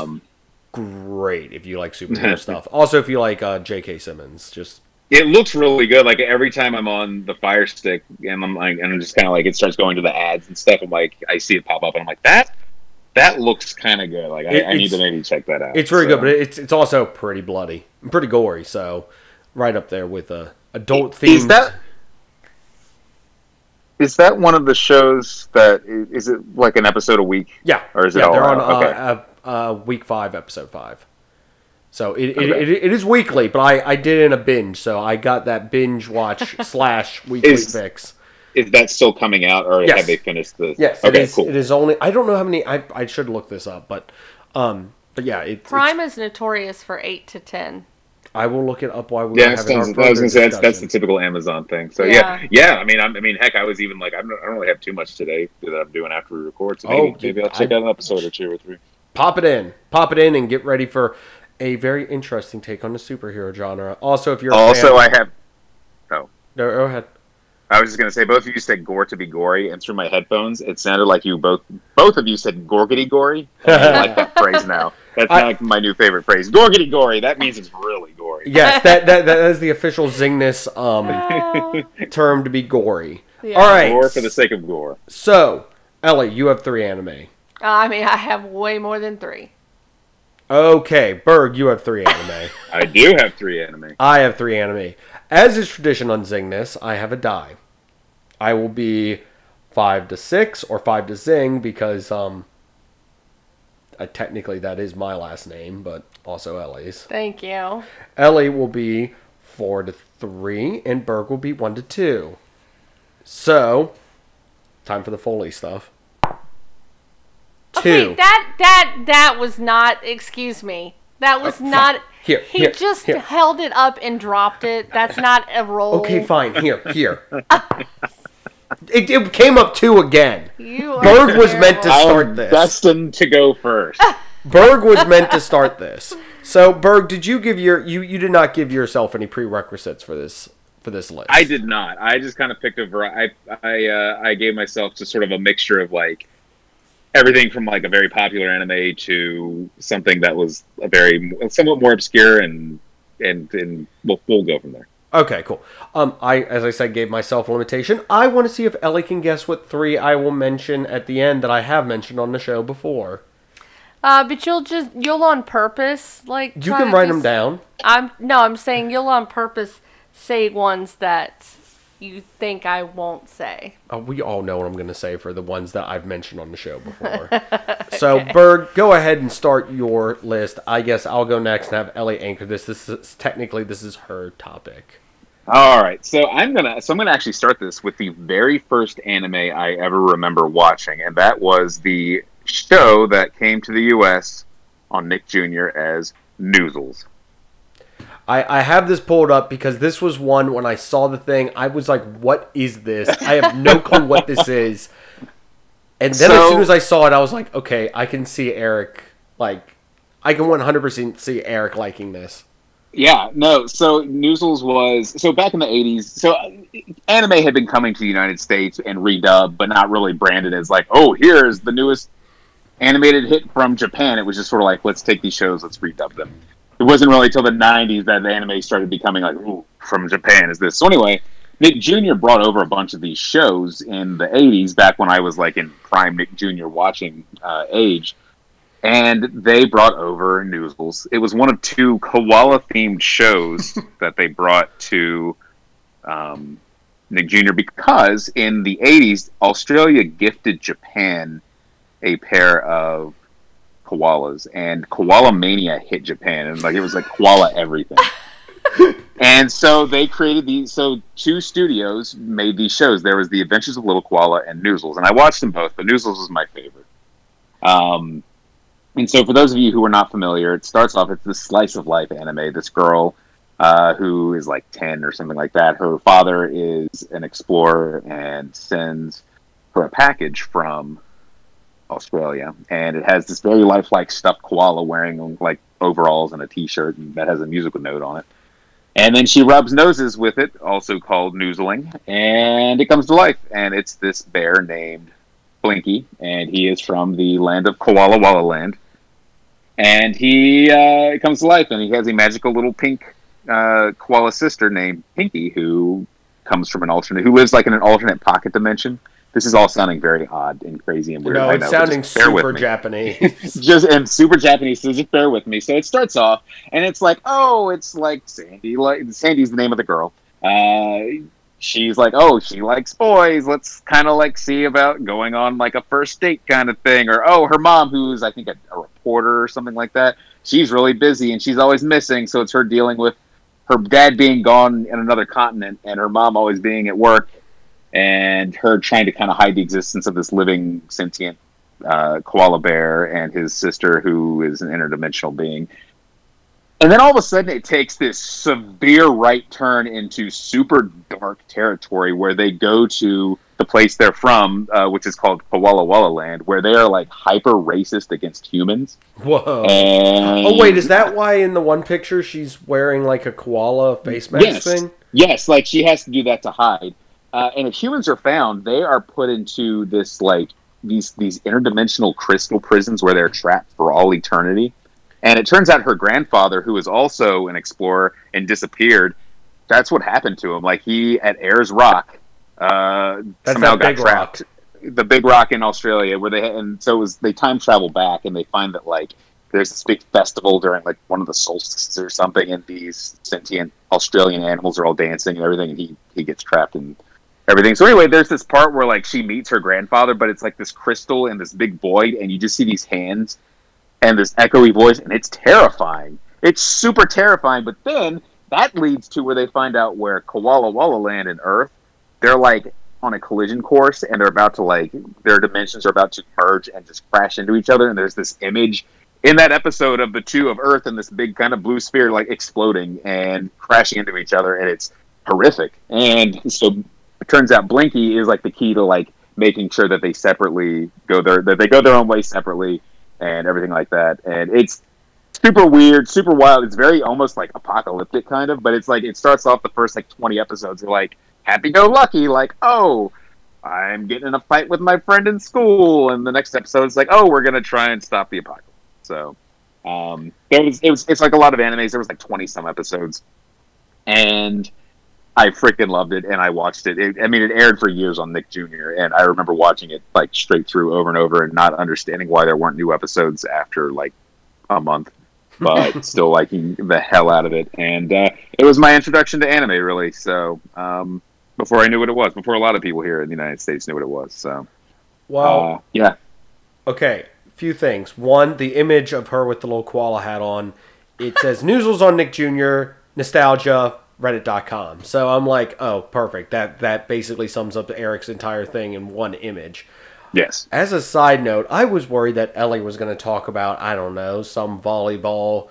great if you like superhero stuff. Also, if you like J.K. Simmons, it looks really good. Every time I'm on the Fire Stick, and I'm just kind of it starts going to the ads and stuff. I'm I see it pop up, and I'm that. That looks kind of good. I need to maybe check that out. It's really good, but it's also pretty bloody, and pretty gory. So, right up there with adult themes. Is that one of the shows that is it like an episode a week? Yeah, or is it all? They're on week 5, episode 5. So it is weekly, but I did it in a binge, so I got that binge watch / weekly fix. Is that still coming out, or have they finished the? Yes, okay, cool. It is only. I don't know how many. I should look this up, but yeah, Prime is notorious for 8 to 10. I will look it up while we have it. I was going to say that's the typical Amazon thing. So yeah. I mean, heck, I was even like, I don't really have too much today that I'm doing after we record. So maybe I'll check out an episode or 2 or 3. Pop it in, and get ready for a very interesting take on the superhero genre. Also, if you're I have. Oh no, go ahead. I was just going to say, both of you said gore to be gory, and through my headphones, it sounded like you both of you said gorgity-gory. I like that phrase now. That's like my new favorite phrase. Gorgity-gory, that means it's really gory. Yes, that is the official Zingness term, to be gory. Yeah. All right. Gore for the sake of gore. So, Ellie, you have 3 anime. I have way more than 3. Okay, Berg, you have 3 anime. I do have 3 anime. I have 3 anime. As is tradition on Zingness, I have a die. I will be 5 to 6 or 5 to Zing because technically that is my last name, but also Ellie's. Thank you. Ellie will be 4 to 3 and Berg will be 1 to 2. So, time for the Foley stuff. 2. Okay, that was not. Excuse me. That was not. Here, he here, just here. Held it up and dropped it. That's not a roll. Okay, fine. Here. It came up 2 again. Berg was meant to start this. Destined to go first. Berg was meant to start this. So, Berg, did you give you did not give yourself any prerequisites for this? For this list, I did not. I just kind of picked a variety. I gave myself to sort of a mixture of like everything from like a very popular anime to something that was a very somewhat more obscure, and we'll go from there. Okay, cool. I, as I said, gave myself a limitation. I want to see if Ellie can guess what 3 I will mention at the end that I have mentioned on the show before. But you'll on purpose like you can write them down. I'm saying you'll on purpose say ones that you think I won't say. We all know what I'm going to say for the ones that I've mentioned on the show before. Okay. So, Berg, go ahead and start your list. I guess I'll go next and have Ellie anchor this. This is her topic. All right. So, I'm going to actually start this with the very first anime I ever remember watching, and that was the show that came to the US on Nick Jr. as Noozles. I have this pulled up because this was one when I saw the thing, I was like, what is this? I have no clue what this is. And then as soon as I saw it, I was like, okay, I can see Eric, like, I can 100% see Eric liking this. Yeah, no, so Noozles was, so back in the 80s, so anime had been coming to the United States and redubbed, but not really branded as like, oh, here's the newest animated hit from Japan. It was just sort of like, let's take these shows, let's redub them. It wasn't really till the 90s that the anime started becoming like, ooh, from Japan is this. So anyway, Nick Jr. brought over a bunch of these shows in the 80s, back when I was like in prime Nick Jr. watching age. And they brought over Noozles. It was one of 2 koala-themed shows that they brought to Nick Jr. because in the 80s, Australia gifted Japan a pair of koalas, and koala mania hit Japan, and like it was like koala everything. And so they created these. So 2 studios made these shows. There was The Adventures of Little Koala and Noozles, and I watched them both, but Noozles was my favorite. And so for those of you who are not familiar, it starts off, it's this slice of life anime. This girl who is like 10 or something like that. Her father is an explorer and sends her a package from Australia, and it has this very lifelike stuffed koala wearing like overalls and a t-shirt, and that has a musical note on it, and then she rubs noses with it, also called noozling, and it comes to life, and it's this bear named Blinky, and he is from the land of Koala Walla Land, and he comes to life, and he has a magical little pink koala sister named Pinky who lives like in an alternate pocket dimension. This is all sounding very odd and crazy and weird. No, it's sounding super Japanese. Super Japanese, so just bear with me. So it starts off, and it's like, oh, it's like Sandy. Sandy's the name of the girl. she's like, oh, she likes boys. Let's kind of like see about going on like a first date kind of thing. Or, oh, her mom, who's I think a reporter or something like that, she's really busy and she's always missing. So it's her dealing with her dad being gone in another continent and her mom always being at work and her trying to kind of hide the existence of this living sentient koala bear and his sister, who is an interdimensional being. And then all of a sudden it takes this severe right turn into super dark territory where they go to the place they're from, which is called Koala Walla Land, where they are like hyper racist against humans. Whoa. And... oh, wait, is that why in the one picture she's wearing like a koala face mask thing? Yes, like she has to do that to hide. And if humans are found, they are put into this like these interdimensional crystal prisons where they're trapped for all eternity. And it turns out her grandfather, who is also an explorer and disappeared, that's what happened to him. Like, he, at Ayers Rock, somehow got trapped. The big rock in Australia, where they, and so it was, they time travel back, and they find that, like, there's this big festival during, like, one of the solstices or something, and these sentient Australian animals are all dancing and everything, and he gets trapped in everything. So anyway, there's this part where, like, she meets her grandfather, but it's, like, this crystal and this big void, and you just see these hands and this echoey voice, and it's terrifying. It's super terrifying, but then that leads to where they find out where Koala Walla Land and Earth, they're like on a collision course, and they're about to like, their dimensions are about to merge and just crash into each other, and there's this image in that episode of the two of Earth and this big kind of blue sphere like exploding and crashing into each other, and it's horrific. And so it turns out Blinky is like the key to like making sure that they separately go their, that they go their own way separately, and everything like that. And it's super weird, super wild. It's very almost like apocalyptic kind of, but it's like, it starts off the first like 20 episodes. You're like, happy-go-lucky, like, oh, I'm getting in a fight with my friend in school. And the next episode is like, oh, we're going to try and stop the apocalypse. So it's like a lot of animes. There was like 20 some episodes. And I freaking loved it, and I watched it. It aired for years on Nick Jr., and I remember watching it like straight through over and over and not understanding why there weren't new episodes after like a month, but still liking the hell out of it. And it was my introduction to anime, really, so before I knew what it was, before a lot of people here in the United States knew what it was. So, wow. Yeah. Okay, few things. One, the image of her with the little koala hat on. It says, Noozles on Nick Jr., nostalgia, reddit.com. So I'm like, oh, perfect. That basically sums up Eric's entire thing in one image. Yes. As a side note, I was worried that Ellie was going to talk about, I don't know, some volleyball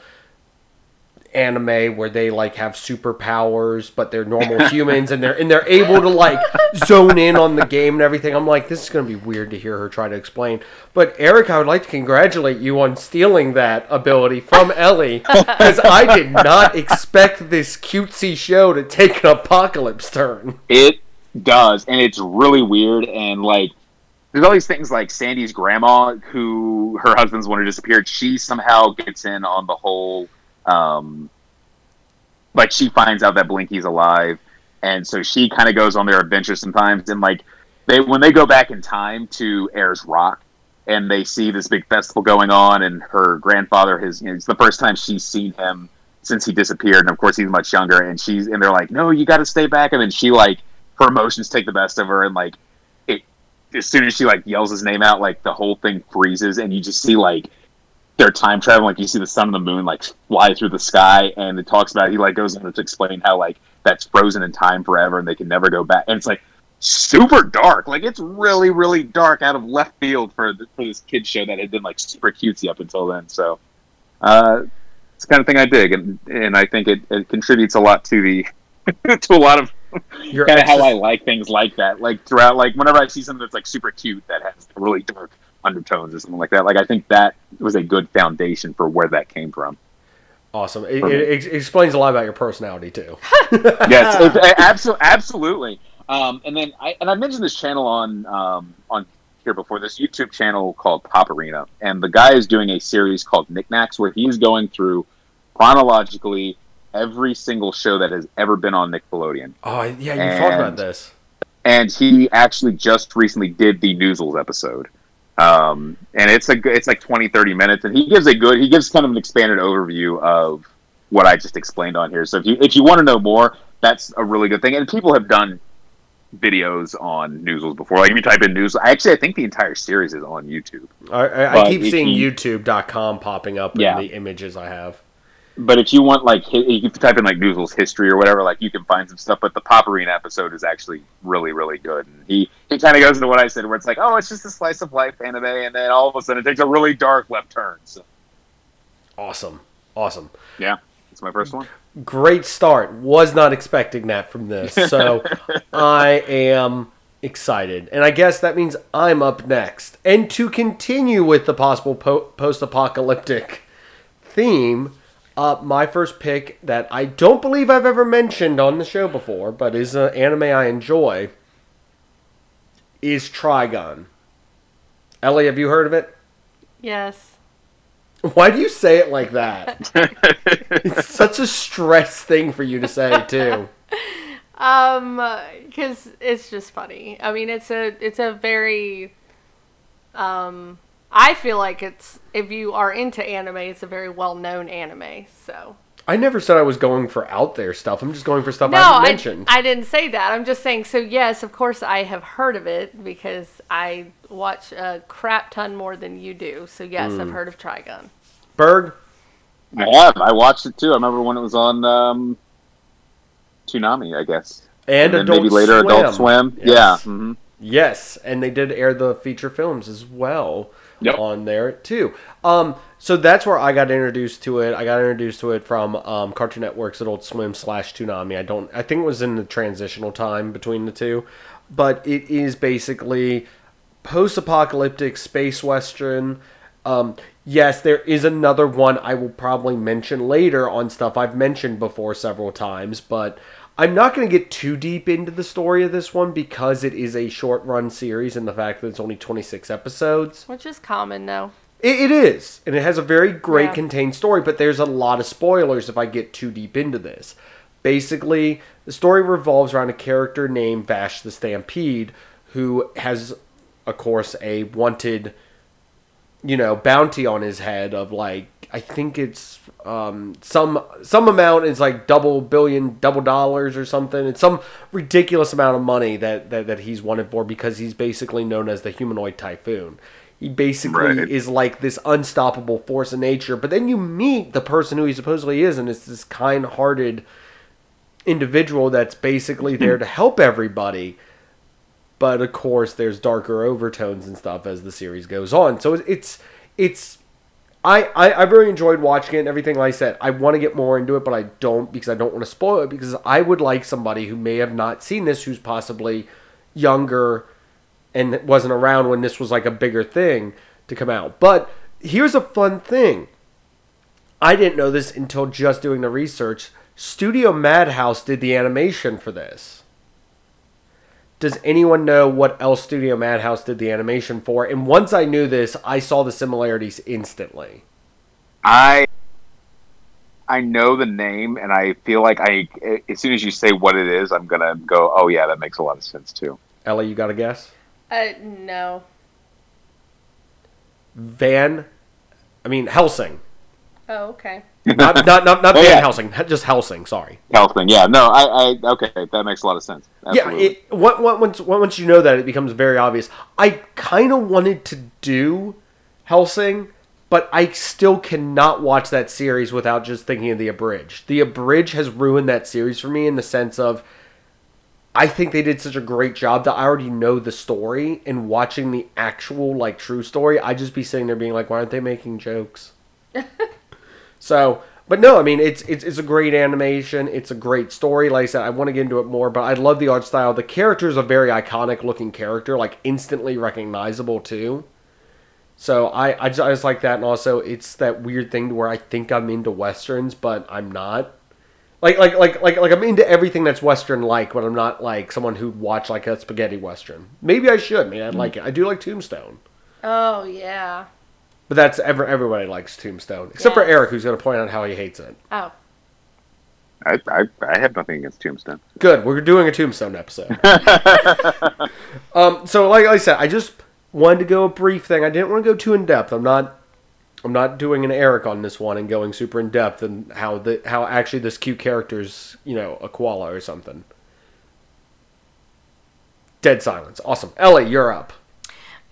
anime where they like have superpowers, but they're normal humans and they're able to like zone in on the game and everything. I'm like, this is going to be weird to hear her try to explain. But Eric, I would like to congratulate you on stealing that ability from Ellie, because I did not expect this cutesy show to take an apocalypse turn. It does, and it's really weird, and like there's all these things like Sandy's grandma, who her husband's one who disappeared, she somehow gets in on the whole like she finds out that Blinky's alive, and so she kind of goes on their adventure sometimes. And like when they go back in time to Ayers Rock, and they see this big festival going on, and her grandfather, it's the first time she's seen him since he disappeared, and of course he's much younger. And they're like, no, you got to stay back. And then she like her emotions take the best of her, and like it, as soon as she like yells his name out, like the whole thing freezes, and you just see like they're time traveling, like you see the sun and the moon like fly through the sky, and it talks about, he like goes on to explain how like that's frozen in time forever and they can never go back, and it's like super dark, like it's really, really dark out of left field for this kid show that had been like super cutesy up until then. So it's the kind of thing I dig, and I think it contributes a lot to the to a lot of kind of how I like things like that, like throughout, like whenever I see something that's like super cute that has really dark undertones or something like that, like I think that was a good foundation for where that came from. Awesome. It explains a lot about your personality too. Yes, absolutely. And I mentioned this channel on here before, this YouTube channel called Pop Arena, and the guy is doing a series called Knickknacks where he's going through chronologically every single show that has ever been on Nickelodeon. Oh yeah, you talked about this. And he actually just recently did the Noozles episode. And it's like 20, 30 minutes, and he gives kind of an expanded overview of what I just explained on here. So if you want to know more, that's a really good thing. And people have done videos on Noozles before. Like if you type in Noozles, actually I think the entire series is on YouTube. I keep seeing YouTube.com popping up in the images I have. But if you want, like, you can type in, like, Noozles history or whatever, like, you can find some stuff. But the Pop Arena episode is actually really, really good. And he kind of goes into what I said, where it's like, oh, it's just a slice of life anime, and then all of a sudden it takes a really dark left turn. So. Awesome. Yeah, that's my first one. Great start. Was not expecting that from this. So I am excited. And I guess that means I'm up next. And to continue with the possible post-apocalyptic theme... my first pick that I don't believe I've ever mentioned on the show before, but is an anime I enjoy, is Trigun. Ellie, have you heard of it? Yes. Why do you say it like that? It's such a stress thing for you to say, too. Because it's just funny. I mean, it's a very... I feel like it's, if you are into anime, it's a very well-known anime, so. I never said I was going for out there stuff. I'm just going for stuff I haven't mentioned. I didn't say that. I'm just saying, so yes, of course I have heard of it because I watch a crap ton more than you do. So yes, I've heard of Trigun. Berg? I have. I watched it too. I remember when it was on Toonami, I guess. And maybe later Adult Swim. Yes. Yeah. Mm-hmm. Yes, and they did air the feature films as well. Yep. On there too. So that's where I got introduced to it. I got introduced to it from Cartoon Network's Adult Swim / Toonami. I think it was in the transitional time between the two. But it is basically post-apocalyptic space western. Yes, there is another one I will probably mention later on stuff I've mentioned before several times, but I'm not going to get too deep into the story of this one because it is a short-run series and the fact that it's only 26 episodes. Which is common, though. It is, and it has a very great contained story, but there's a lot of spoilers if I get too deep into this. Basically, the story revolves around a character named Vash the Stampede, who has, of course, a wanted, bounty on his head of, like, I think it's some amount is like $2 billion or something. It's some ridiculous amount of money that he's wanted for because he's basically known as the humanoid typhoon. He basically is like this unstoppable force of nature. But then you meet the person who he supposedly is, and it's this kind-hearted individual that's basically there to help everybody. But, of course, there's darker overtones and stuff as the series goes on. So it's I really enjoyed watching it and everything like I said. I want to get more into it, but I don't because I don't want to spoil it because I would like somebody who may have not seen this who's possibly younger and wasn't around when this was like a bigger thing to come out. But here's a fun thing. I didn't know this until just doing the research. Studio Madhouse did the animation for this. Does anyone know what else Studio Madhouse did the animation for? And once I knew this, I saw the similarities instantly. I know the name, and I feel like as soon as you say what it is, I'm going to go, oh yeah, that makes a lot of sense too. Ellie, you got a guess? No. Hellsing. Oh, okay. Not Hellsing. Just Hellsing. Sorry. Hellsing. Yeah. No. I. Okay. That makes a lot of sense. Absolutely. Yeah. Once you know that, it becomes very obvious. I kind of wanted to do Hellsing, but I still cannot watch that series without just thinking of the abridged. The abridged has ruined that series for me in the sense of I think they did such a great job that I already know the story, and watching the actual like true story, I'd just be sitting there being like, why aren't they making jokes? So, but no, I mean, it's a great animation. It's a great story. Like I said, I want to get into it more, but I love the art style. The character is a very iconic looking character, like instantly recognizable too. So I just like that. And also it's that weird thing where I think I'm into Westerns, but I'm not. Like I'm into everything that's Western-like, but I'm not like someone who'd watch like a spaghetti Western. Maybe I should, man. I'd like it. I do like Tombstone. Oh, yeah. But that's everybody likes Tombstone, except for Eric, who's going to point out how he hates it. Oh, I have nothing against Tombstone. Good, we're doing a Tombstone episode. So, like I said, I just wanted to go a brief thing. I didn't want to go too in depth. I'm not doing an Eric on this one and going super in depth and how actually this cute character's a koala or something. Dead silence. Awesome. Ellie, you're up.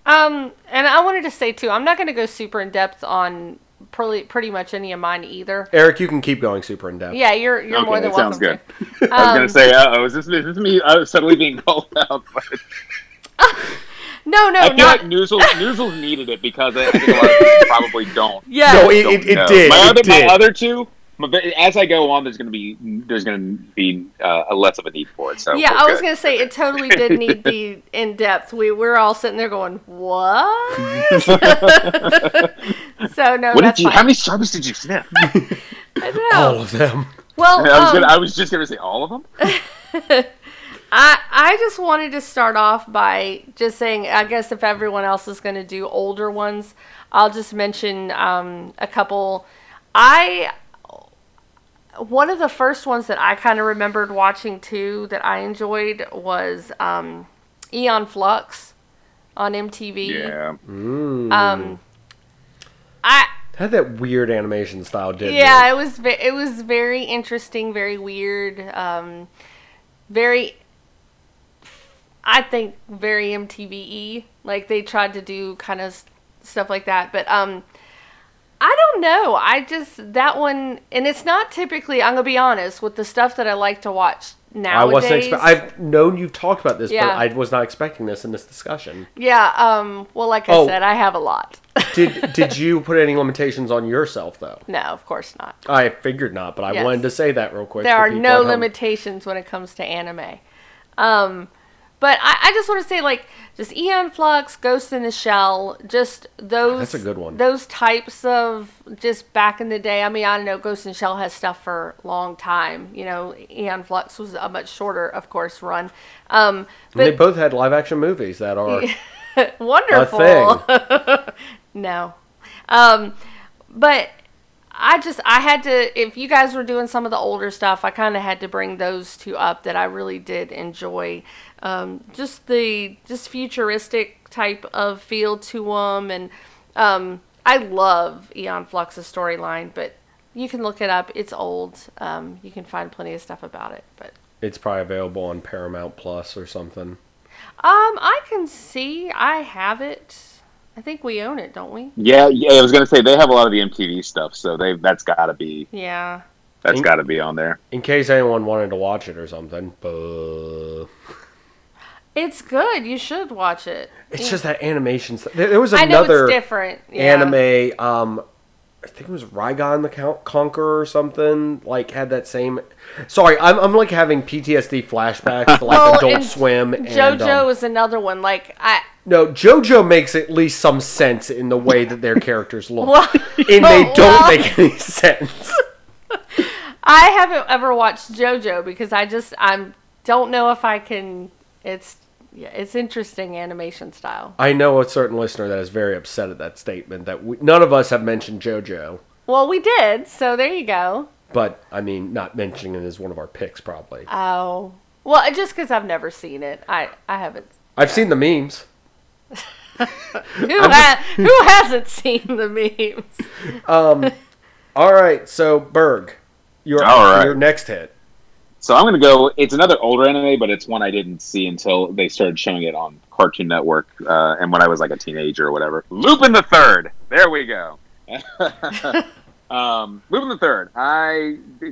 And I wanted to say, too, I'm not going to go super in-depth on pretty much any of mine either. Eric, you can keep going super in-depth. Yeah, you're okay, more than welcome. That sounds good. I was going to say, uh-oh, is this me suddenly being called out? No, I feel not. Like Noozles needed it because I think a lot of people probably don't. Yeah. No, it did. My other two... As I go on, there's going to be less of a need for it. So yeah, I was going to say it totally did need the in depth. We're all sitting there going, "What?" So no, what that's did you? Fine. How many strawberries did you snap? I know. All of them. Well, I was just going to say all of them. I just wanted to start off by just saying, I guess if everyone else is going to do older ones, I'll just mention a couple. One of the first ones that I kind of remembered watching, too, that I enjoyed was Aeon Flux on MTV. Yeah. Mm. It had that weird animation style, didn't it? Yeah, it was very interesting, very weird, very MTV-y. Like, they tried to do kind of stuff like that, but... I don't know. That one, and it's not typically, I'm going to be honest, with the stuff that I like to watch nowadays. I've known you've talked about this, yeah. But I was not expecting this in this discussion. Yeah, well, like I said, I have a lot. Did you put any limitations on yourself, though? No, of course not. I figured not, but I wanted to say that real quick. There are no limitations when it comes to anime. But I just want to say, like, just Aeon Flux, Ghost in the Shell, just those... That's a good one. Those types of, just back in the day, I mean, I don't know, Ghost in the Shell has stuff for a long time. You know, Aeon Flux was a much shorter, of course, run. But they both had live-action movies that are... Wonderful. A thing. No. But... I had to, if you guys were doing some of the older stuff, I kind of had to bring those two up that I really did enjoy. Just futuristic type of feel to them. And I love Aeon Flux's storyline, but you can look it up. It's old. You can find plenty of stuff about it. But it's probably available on Paramount Plus or something. I can see. I have it. I think we own it, don't we? Yeah. I was gonna say they have a lot of the MTV stuff, so that's gotta be. Yeah. That's gotta be on there. In case anyone wanted to watch it or something, but it's good. You should watch it. It's just that animation stuff. There was another. I know it's different. Yeah. Anime. I think it was Trigun the Conqueror or something. Like had that same. Sorry, I'm like having PTSD flashbacks to like Adult Swim. And JoJo is another one. No, JoJo makes at least some sense in the way that their characters look. They don't make any sense. I haven't ever watched JoJo because I don't know if I can. It's interesting animation style. I know a certain listener that is very upset at that statement that none of us have mentioned JoJo. Well, we did, so there you go. But I mean, not mentioning it is one of our picks, probably. Oh, well, just because I've never seen it, I haven't. I've seen the memes. Who hasn't seen the memes? All right, so Berg, your next hit. So I'm going to go, it's another older anime, but it's one I didn't see until they started showing it on Cartoon Network and when I was like a teenager or whatever. Lupin the Third. There we go. Lupin the Third.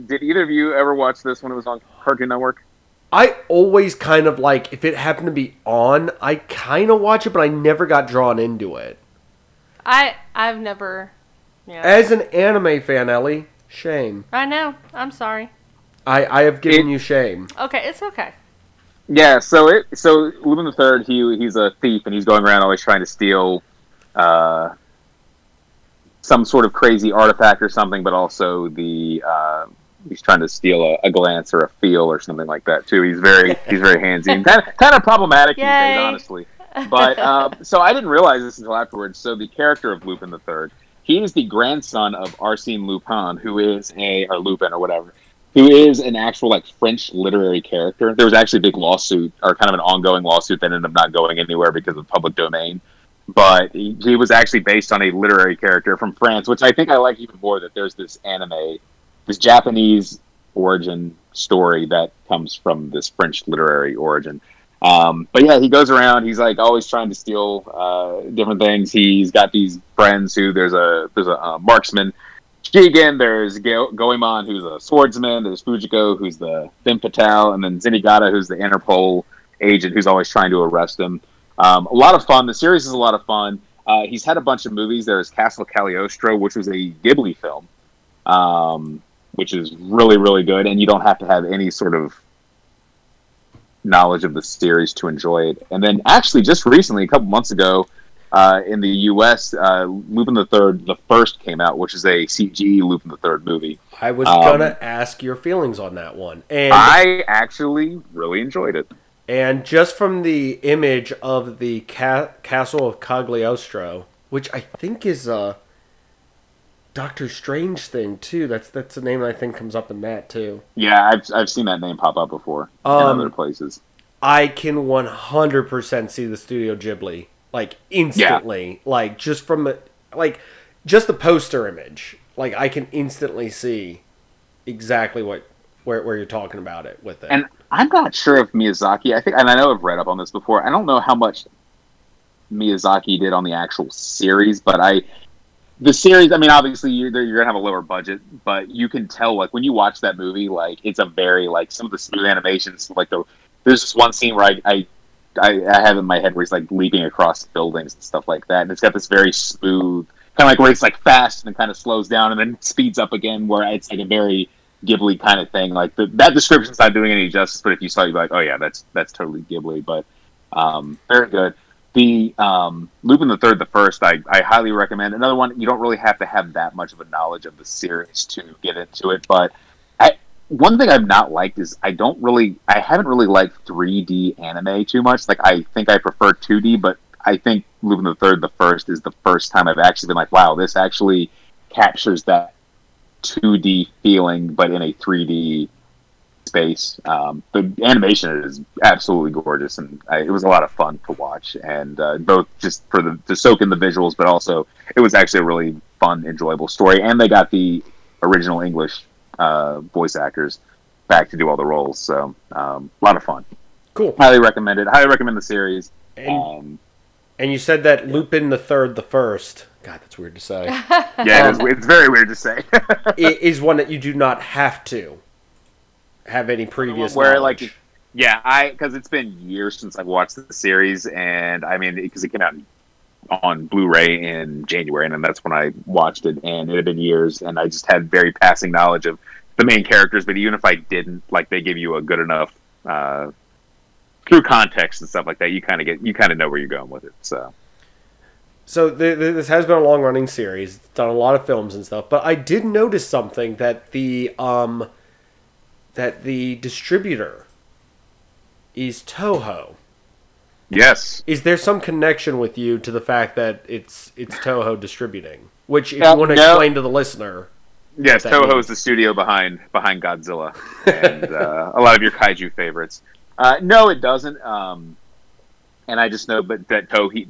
Did either of you ever watch this when it was on Cartoon Network? I always kind of like, if it happened to be on, I kind of watch it, but I never got drawn into it. I've never... Yeah. As an anime fan, Ellie, shame. I know. I'm sorry. I have given you shame. Okay, it's okay. Yeah, so Lupin the Third, he's a thief, and he's going around always trying to steal some sort of crazy artifact or something, but also the... he's trying to steal a glance or a feel or something like that too. He's very handsy and kind of problematic these days, honestly. But so I didn't realize this until afterwards. So the character of Lupin the Third, he is the grandson of Arsène Lupin, who is an actual like French literary character. There was actually a big lawsuit or kind of an ongoing lawsuit that ended up not going anywhere because of public domain. But he was actually based on a literary character from France, which I think I like even more that there's this anime. This Japanese origin story that comes from this French literary origin. But yeah, he goes around. He's like always trying to steal different things. He's got these friends who there's a marksman. Jigen, there's Goemon, who's a swordsman. There's Fujiko, who's the femme fatale, and then Zenigata, who's the Interpol agent, who's always trying to arrest him. A lot of fun. The series is a lot of fun. He's had a bunch of movies. There's Castle Cagliostro, which was a Ghibli film, which is really, really good. And you don't have to have any sort of knowledge of the series to enjoy it. And then actually just recently, a couple months ago, in the U.S., Lupin the Third, the first came out, which is a CG Lupin the Third movie. I was gonna ask your feelings on that one, and I actually really enjoyed it. And just from the image of the Castle of Cagliostro, which I think is a Doctor Strange thing too. That's a name I think comes up in that too. Yeah, I've seen that name pop up before in other places. I can 100% see the Studio Ghibli. Like instantly, yeah. Like just from just the poster image, like I can instantly see exactly where you're talking about it with it. And I'm not sure if Miyazaki. I know I've read up on this before. I don't know how much Miyazaki did on the actual series, but the series. I mean, obviously you're gonna have a lower budget, but you can tell like when you watch that movie, like it's a very like some of the smooth animations. Like there's just one scene where I have in my head where he's like leaping across buildings and stuff like that, and it's got this very smooth kind of like where it's like fast and then kind of slows down and then speeds up again, where it's like a very Ghibli kind of thing. Like that description's not doing any justice, but if you saw it, you'd be like, oh yeah, that's totally Ghibli. But very good. The Lupin the Third, the first, I highly recommend. Another one, you don't really have to have that much of a knowledge of the series to get into it, but one thing I've not liked is I haven't really liked 3D anime too much. Like, I think I prefer 2D, but I think Lupin the Third, the first, is the first time I've actually been like, wow, this actually captures that 2D feeling, but in a 3D space. The animation is absolutely gorgeous, and it was a lot of fun to watch, and both just for to soak in the visuals, but also it was actually a really fun, enjoyable story, and they got the original English voice actors back to do all the roles, so a lot of fun. Cool. Highly recommend it. Highly recommend the series. And you said that Lupin the Third, the first. God, that's weird to say. Yeah, it's very weird to say. It is one that you do not have to have any previous knowledge. Like, yeah, because it's been years since I've watched the series, and I mean, because it came out on Blu-ray in January, and then that's when I watched it, and it had been years, and I just had very passing knowledge of the main characters, but even if I didn't, like, they give you a good enough through context and stuff like that, you kind of know where you're going with it. So this has been a long-running series. It's done a lot of films and stuff, but I did notice something that the distributor is Toho. Yes. Is there some connection with you to the fact that it's Toho distributing? Which, if you want to explain to the listener... Yes, Toho is the studio behind Godzilla and a lot of your kaiju favorites. No, it doesn't. And I just know that Toei...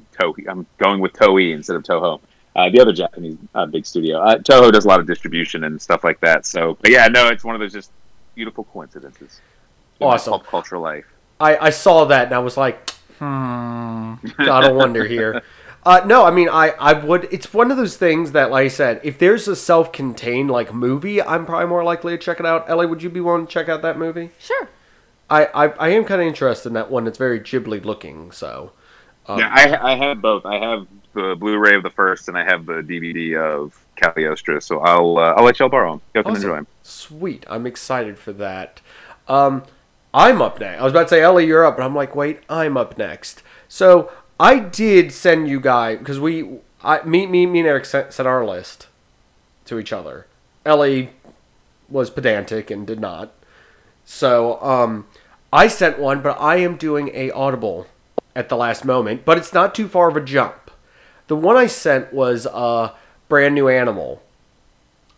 I'm going with Toei instead of Toho. The other Japanese big studio. Toho does a lot of distribution and stuff like that. So, but yeah, no, it's one of those just beautiful coincidences. Awesome. Pop culture life. I saw that and I was like... Gotta wonder here. No, I mean, I would. It's one of those things that, like I said, if there's a self-contained like movie, I'm probably more likely to check it out. Ellie, would you be willing to check out that movie? Sure. I am kind of interested in that one. It's very Ghibli looking. So yeah, I have both. I have the Blu-ray of the first, and I have the DVD of Cagliostro. So I'll let y'all borrow them. Go and enjoy them. Sweet. I'm excited for that. I'm up next. I was about to say, Ellie, you're up, but I'm like, wait, I'm up next. So I did send you guys, because me and Eric sent our list to each other. Ellie was pedantic and did not. So I sent one, but I am doing a audible at the last moment, but it's not too far of a jump. The one I sent was Brand New Animal,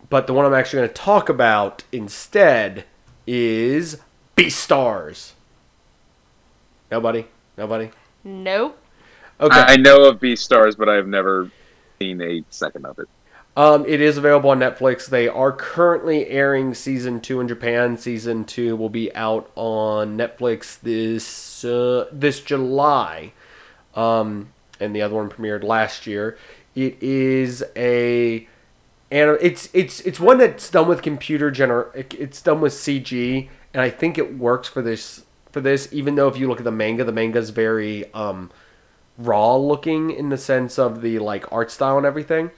but the one I'm actually going to talk about instead is... Beastars. Nobody? Nope. Okay. I know of Beastars, but I've never seen a second of it. It is available on Netflix. They are currently airing Season 2 in Japan. Season 2 will be out on Netflix this July. And the other one premiered last year. It is a... And it's one that's done with it's done with CG, and I think it works for this. Even though if you look at the manga's very raw looking in the sense of the like art style and everything.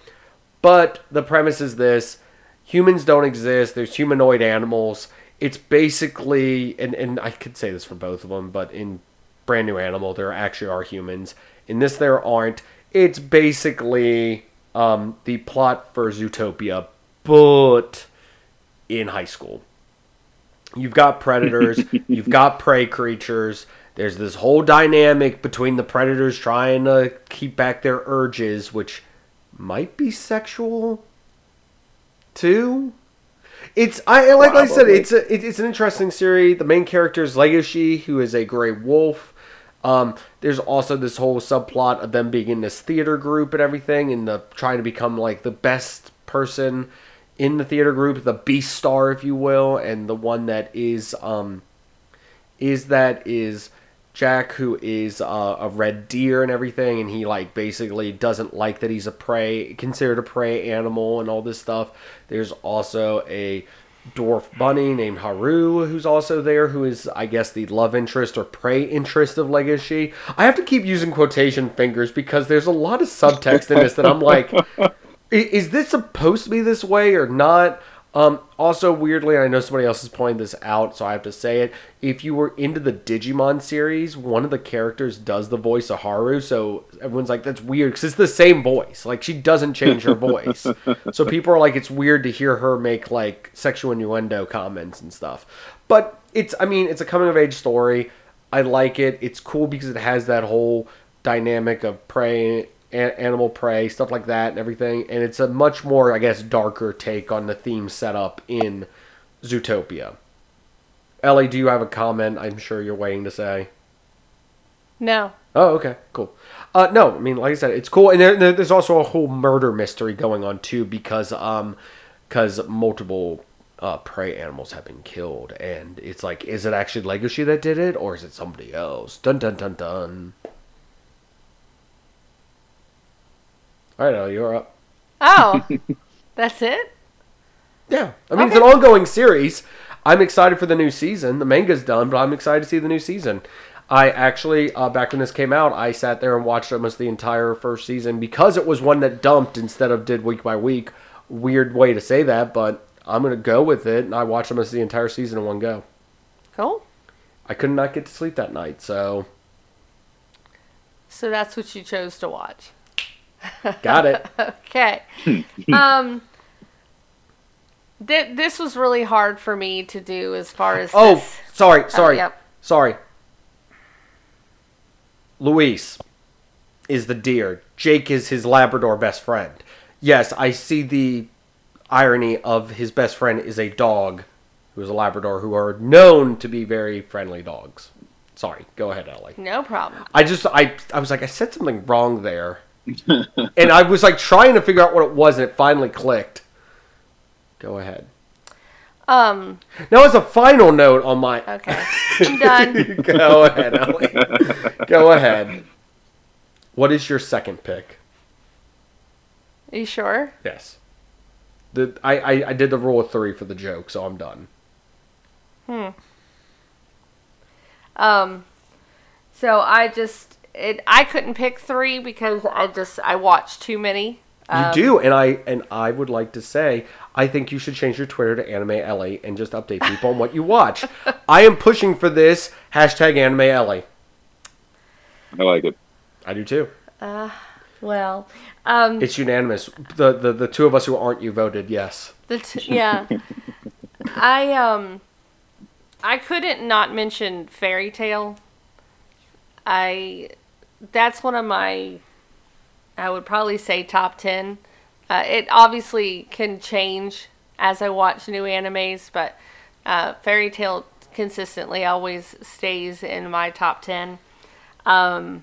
But the premise is this: humans don't exist. There's humanoid animals. It's basically, and I could say this for both of them, but in Brand New Animal there actually are humans. In this there aren't. It's basically. The plot for Zootopia, but in high school. You've got predators, you've got prey creatures, there's this whole dynamic between the predators trying to keep back their urges, which might be sexual too. It's an interesting series. The main character is Legoshi, who is a gray wolf. There's also this whole subplot of them being in this theater group and everything, and trying to become like the best person in the theater group, the Beastar, if you will, and the one that is Jack, who is a red deer and everything, and he like basically doesn't like that he's considered a prey animal and all this stuff. There's also a dwarf bunny named Haru, who's also there, who is, I guess, the love interest or prey interest of Legoshi. I have to keep using quotation fingers because there's a lot of subtext in this that I'm like, is this supposed to be this way or not? Also, weirdly, I know somebody else is pointing this out, so I have to say it. If you were into the Digimon series, one of the characters does the voice of Haru, so everyone's like, that's weird, because it's the same voice. Like, she doesn't change her voice. So people are like, it's weird to hear her make, like, sexual innuendo comments and stuff. But it's a coming-of-age story. I like it. It's cool because it has that whole dynamic of prey... animal prey, stuff like that and everything. And it's a much more, I guess, darker take on the theme set up in Zootopia. Ellie, do you have a comment? I'm sure you're waiting to say. No. Oh, okay. Cool. No, I mean, like I said, it's cool. And there's also a whole murder mystery going on, too, because multiple prey animals have been killed. And it's like, is it actually Legoshi that did it? Or is it somebody else? Dun, dun, dun, dun. All right, Ellie, you're up. Oh, that's it? Yeah. I mean, okay. It's an ongoing series. I'm excited for the new season. The manga's done, but I'm excited to see the new season. I actually, back when this came out, I sat there and watched almost the entire first season because it was one that dumped instead of did week by week. Weird way to say that, but I'm going to go with it, and I watched almost the entire season in one go. Cool. I could not get to sleep that night, so... So that's what you chose to watch. Got it. Okay. This was really hard for me to do as far as this. Sorry. Yep. Sorry. Luis is the deer. Jake is his Labrador best friend. Yes, I see the irony of his best friend is a dog who is a Labrador, who are known to be very friendly dogs. Sorry. Go ahead, Ellie. No problem. I was like, I said something wrong there. And I was like trying to figure out what it was, and it finally clicked. Go ahead. Now, as a final note on my... Okay. I'm done. Go ahead, Ellie. Go ahead. What is your second pick? Are you sure? Yes. I did the rule of three for the joke, so I'm done. So I just... I couldn't pick three because I watched too many. You do, and I would like to say I think you should change your Twitter to Anime Ellie and just update people on what you watch. I am pushing for this hashtag Anime Ellie. I like it. I do too. It's unanimous. The two of us who aren't you voted yes. Yeah. I couldn't not mention Fairy Tail. That's one of my, I would probably say top 10. It obviously can change as I watch new animes, but Fairy Tail consistently always stays in my top 10. And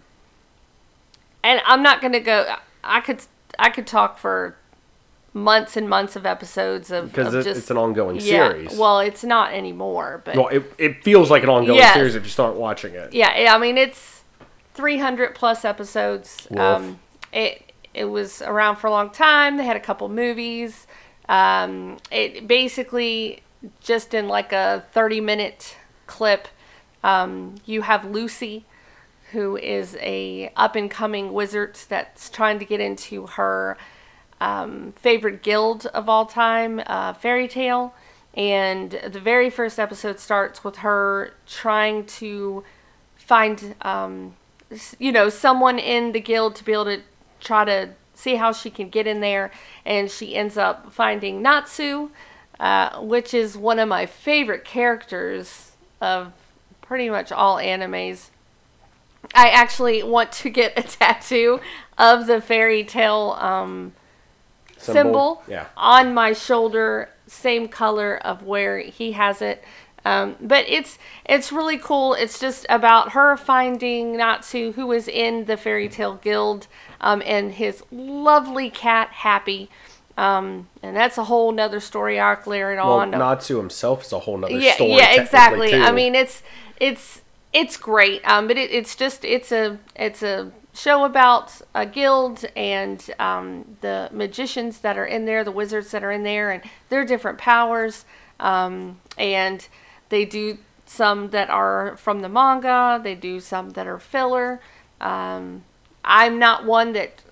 I'm not going to go, I could talk for months and months of episodes of because it's an ongoing series. Well, it's not anymore, but it feels like an ongoing series if you start watching it. Yeah, I mean it's 300 plus episodes. It was around for a long time. They had a couple movies. It basically just in like a 30-minute clip. You have Lucy, who is a up and coming wizard that's trying to get into her favorite guild of all time, Fairy Tale, and the very first episode starts with her trying to find someone in the guild to be able to try to see how she can get in there, and she ends up finding Natsu, which is one of my favorite characters of pretty much all animes. I actually want to get a tattoo of the Fairy Tale symbol on my shoulder, same color of where he has it. But it's really cool. It's just about her finding Natsu, who is in the Fairy Tale Guild, and his lovely cat Happy. And that's a whole nother story arc layered on. Well, Natsu himself is a whole nother story. Yeah, exactly. Too. I mean, it's great. But it's a show about a guild and the magicians that are in there, the wizards that are in there, and their different powers. And they do some that are from the manga. They do some that are filler. I'm not one that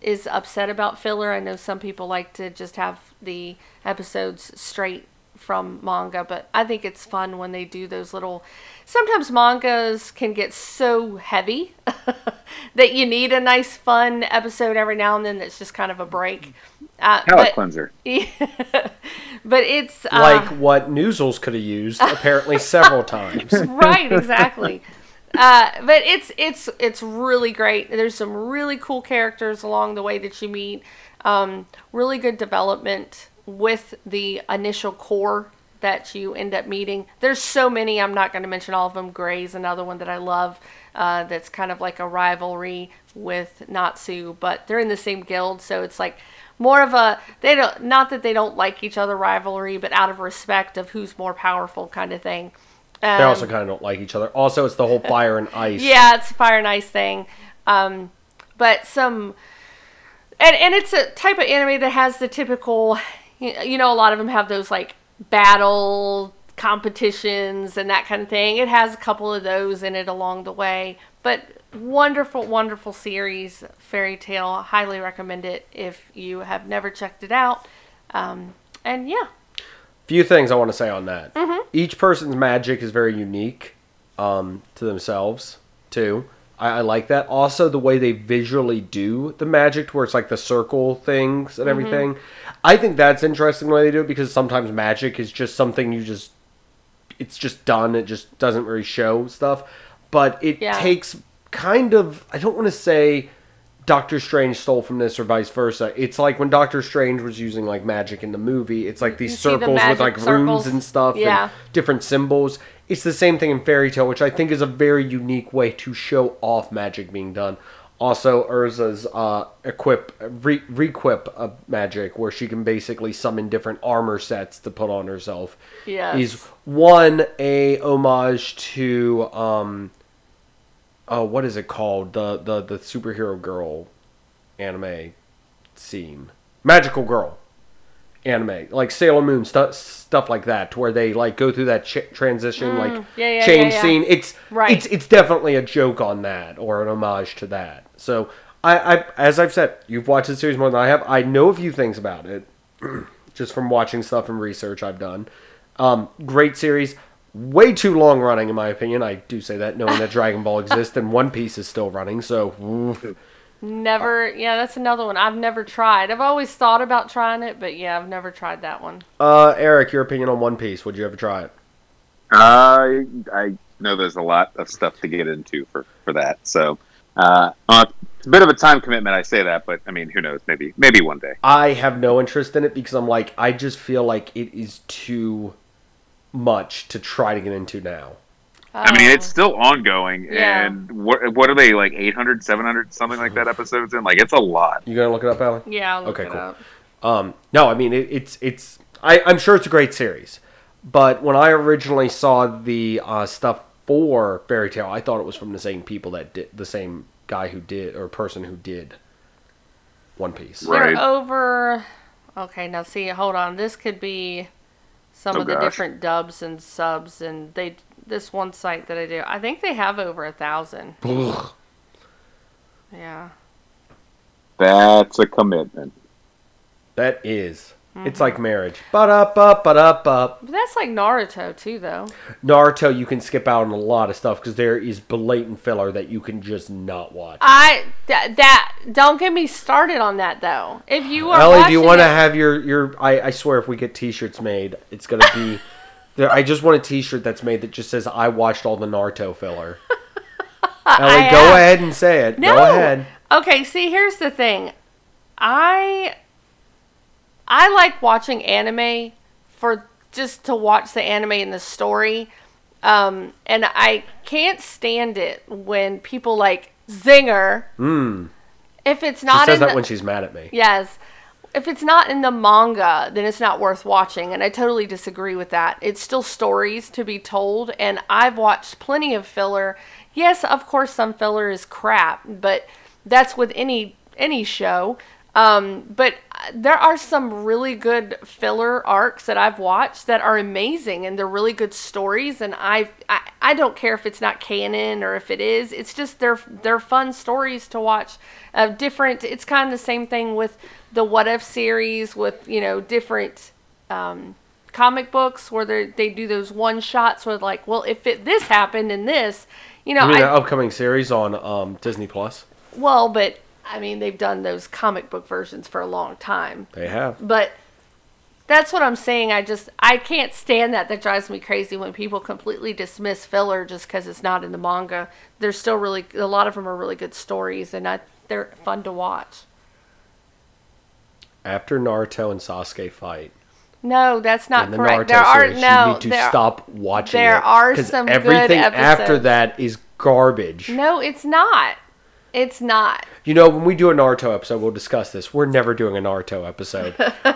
is upset about filler. I know some people like to just have the episodes straight from manga, but I think it's fun when they do those little... Sometimes mangas can get so heavy that you need a nice, fun episode every now and then that's just kind of a break. Palate cleanser. Yeah, but it's... like what Noozles could have used, apparently, several times. Right, exactly. But it's really great. There's some really cool characters along the way that you meet. Really good development with the initial core that you end up meeting. There's so many, I'm not going to mention all of them. Gray's another one that I love, that's kind of like a rivalry with Natsu, but they're in the same guild, so it's like more of a, they don't, not that they don't like each other rivalry, but out of respect of who's more powerful kind of thing. They also kind of don't like each other. Also, it's the whole fire and ice. Yeah, it's a fire and ice thing. But some, and it's a type of anime that has the typical, a lot of them have those like battle competitions and that kind of thing. It has a couple of those in it along the way, but wonderful, wonderful series, Fairy Tale. Highly recommend it if you have never checked it out. And yeah. Few things I want to say on that. Mm-hmm. Each person's magic is very unique to themselves, too. I like that. Also, the way they visually do the magic, where it's like the circle things and everything. I think that's interesting the way they do it, because sometimes magic is just something it's just done. It just doesn't really show stuff. But it takes kind of, I don't want to say Doctor Strange stole from this or vice versa. It's like when Doctor Strange was using like magic in the movie, it's like these circles with like runes and stuff and different symbols. It's the same thing in Fairy Tale, which I think is a very unique way to show off magic being done. Also, Urza's requip of magic, where she can basically summon different armor sets to put on herself, is one a homage to what is it called? The superhero girl anime scene. Magical girl anime. Like Sailor Moon, stuff like that, to where they like go through that transition, change scene. It's definitely a joke on that, or an homage to that. So, I as I've said, you've watched the series more than I have. I know a few things about it, just from watching stuff and research I've done. Great series. Way too long running, in my opinion. I do say that, knowing that Dragon Ball exists and One Piece is still running, so... Ooh. Never... Yeah, that's another one I've never tried. I've always thought about trying it, but yeah, I've never tried that one. Eric, your opinion on One Piece. Would you ever try it? I know there's a lot of stuff to get into for that, so... it's a bit of a time commitment, I say that, but I mean, who knows? Maybe one day. I have no interest in it, because I'm like, I just feel like it is too... much to try to get into now. I mean, it's still ongoing, and what are they, like 800, 700, something like that episodes in? Like, it's a lot. You gonna look it up, Allie? Yeah, I'll look it up. No, I mean, it's I'm sure it's a great series, but when I originally saw the stuff for Fairy Tail, I thought it was from the same people that did, the same guy who did, or person who did One Piece. Right. We're over. Okay, now see, hold on. This could be some of the different dubs and subs, and they. This one site that I do, I think they have over 1,000. Ugh. Yeah. That's a commitment. That is. Mm-hmm. It's like marriage. Ba-da-ba-ba-da-ba. But that's like Naruto, too, though. Naruto, you can skip out on a lot of stuff because there is blatant filler that you can just not watch. Don't get me started on that, though. If you are Ellie, do you want to have your I swear if we get t-shirts made, it's going to be... I just want a t-shirt that's made that just says, I watched all the Naruto filler. Ellie, go ahead and say it. No. Go ahead. Okay, see, here's the thing. I like watching anime for just to watch the anime and the story. And I can't stand it when people like, zinger. Mm. If it's not she says that when she's mad at me. Yes. If it's not in the manga, then it's not worth watching, and I totally disagree with that. It's still stories to be told, and I've watched plenty of filler. Yes, of course, some filler is crap, but that's with any show. But there are some really good filler arcs that I've watched that are amazing, and they're really good stories, and I don't care if it's not canon or if it is. It's just they're fun stories to watch. It's kind of the same thing with the What If series with, you know, different comic books where they do those one-shots where, like, well, if this happened and this, you know. You mean the upcoming series on Disney+? Well, but, I mean, they've done those comic book versions for a long time. They have. But that's what I'm saying. I can't stand that. That drives me crazy when people completely dismiss filler just because it's not in the manga. There's still really, a lot of them are really good stories, and they're fun to watch. After Naruto and Sasuke fight. No, that's not correct. There are no. You need to stop watching. There are some good episodes. Because everything after that is garbage. No, it's not. It's not. You know, when we do a Naruto episode, we'll discuss this. We're never doing a Naruto episode.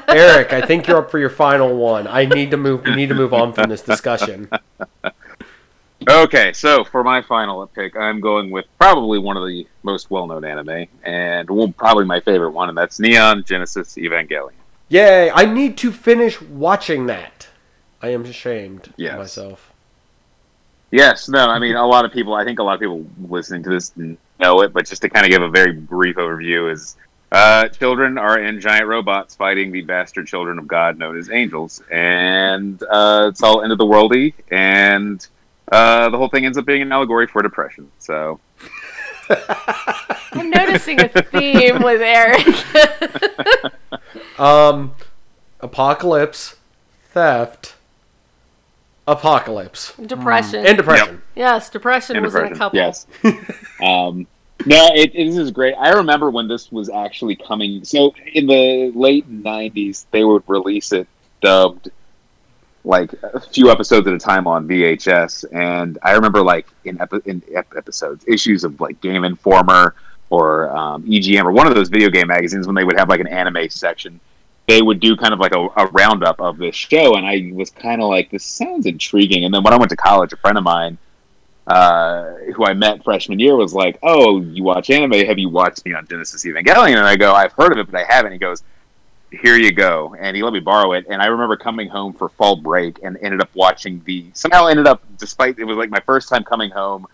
Eric, I think you're up for your final one. We need to move on from this discussion. Okay, so for my final pick, I'm going with probably one of the most well-known anime, and probably my favorite one, and that's Neon Genesis Evangelion. Yay! I need to finish watching that. I am ashamed of myself. Yes, no, I mean, I think a lot of people listening to this know it, but just to kind of give a very brief overview is, children are in giant robots fighting the bastard children of God known as angels, and it's all end of the worldy, and... the whole thing ends up being an allegory for depression, so... I'm noticing a theme with Eric. Apocalypse, theft, apocalypse. Depression. And depression. Yep. Yes, depression was in a couple. Yes. No, this is great. I remember when this was actually coming. So, in the late 90s, they would release it dubbed... like a few episodes at a time on VHS, and I remember like in issues of like Game Informer or EGM or one of those video game magazines when they would have like an anime section, they would do kind of like a roundup of this show, and I was kind of like, this sounds intriguing. And then when I went to college, a friend of mine who I met freshman year was like, oh, you watch anime? Have you watched Neon Genesis Evangelion? And I go, I've heard of it, but I haven't. He goes, here you go, and he let me borrow it, and I remember coming home for fall break and ended up watching despite it was like my first time coming home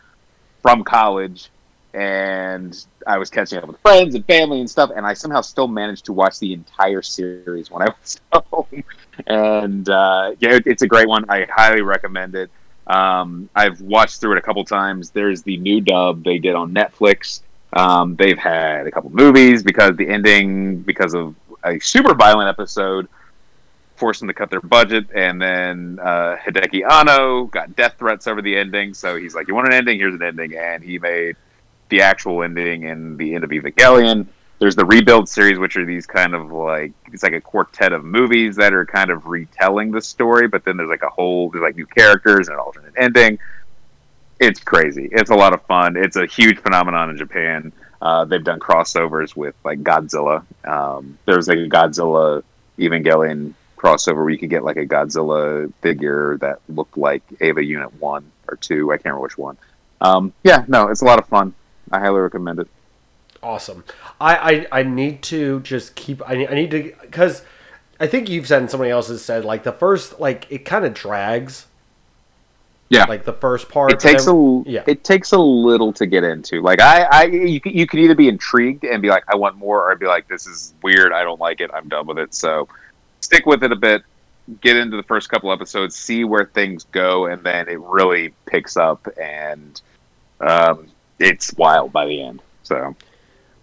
from college, and I was catching up with friends and family and stuff, and I somehow still managed to watch the entire series when I was home, and it's a great one. I highly recommend it. I've watched through it a couple times. There's the new dub they did on Netflix. They've had a couple movies because the ending, because of a super violent episode forced them to cut their budget, and then Hideki Anno got death threats over the ending, so he's like, you want an ending? Here's an ending, and he made the actual ending in the end of Evangelion. There's the Rebuild series, which are these kind of like, it's like a quartet of movies that are kind of retelling the story, but then there's like there's like new characters and an alternate ending. It's crazy. It's a lot of fun. It's a huge phenomenon in Japan. They've done crossovers with like Godzilla. There was like a Godzilla Evangelion crossover where you could get like a Godzilla figure that looked like Eva Unit 1 or 2. I can't remember which one. Yeah, no, it's a lot of fun. I highly recommend it. Awesome. I need to just keep... I need to... Because I think you've said and somebody else has said, like, the first... Like, it kind of drags. Yeah. Like, the first part. It takes a little to get into. Like, you could either be intrigued and be like, I want more, or I'd be like, this is weird, I don't like it, I'm done with it. So, stick with it a bit, get into the first couple episodes, see where things go, and then it really picks up, and it's wild by the end. So...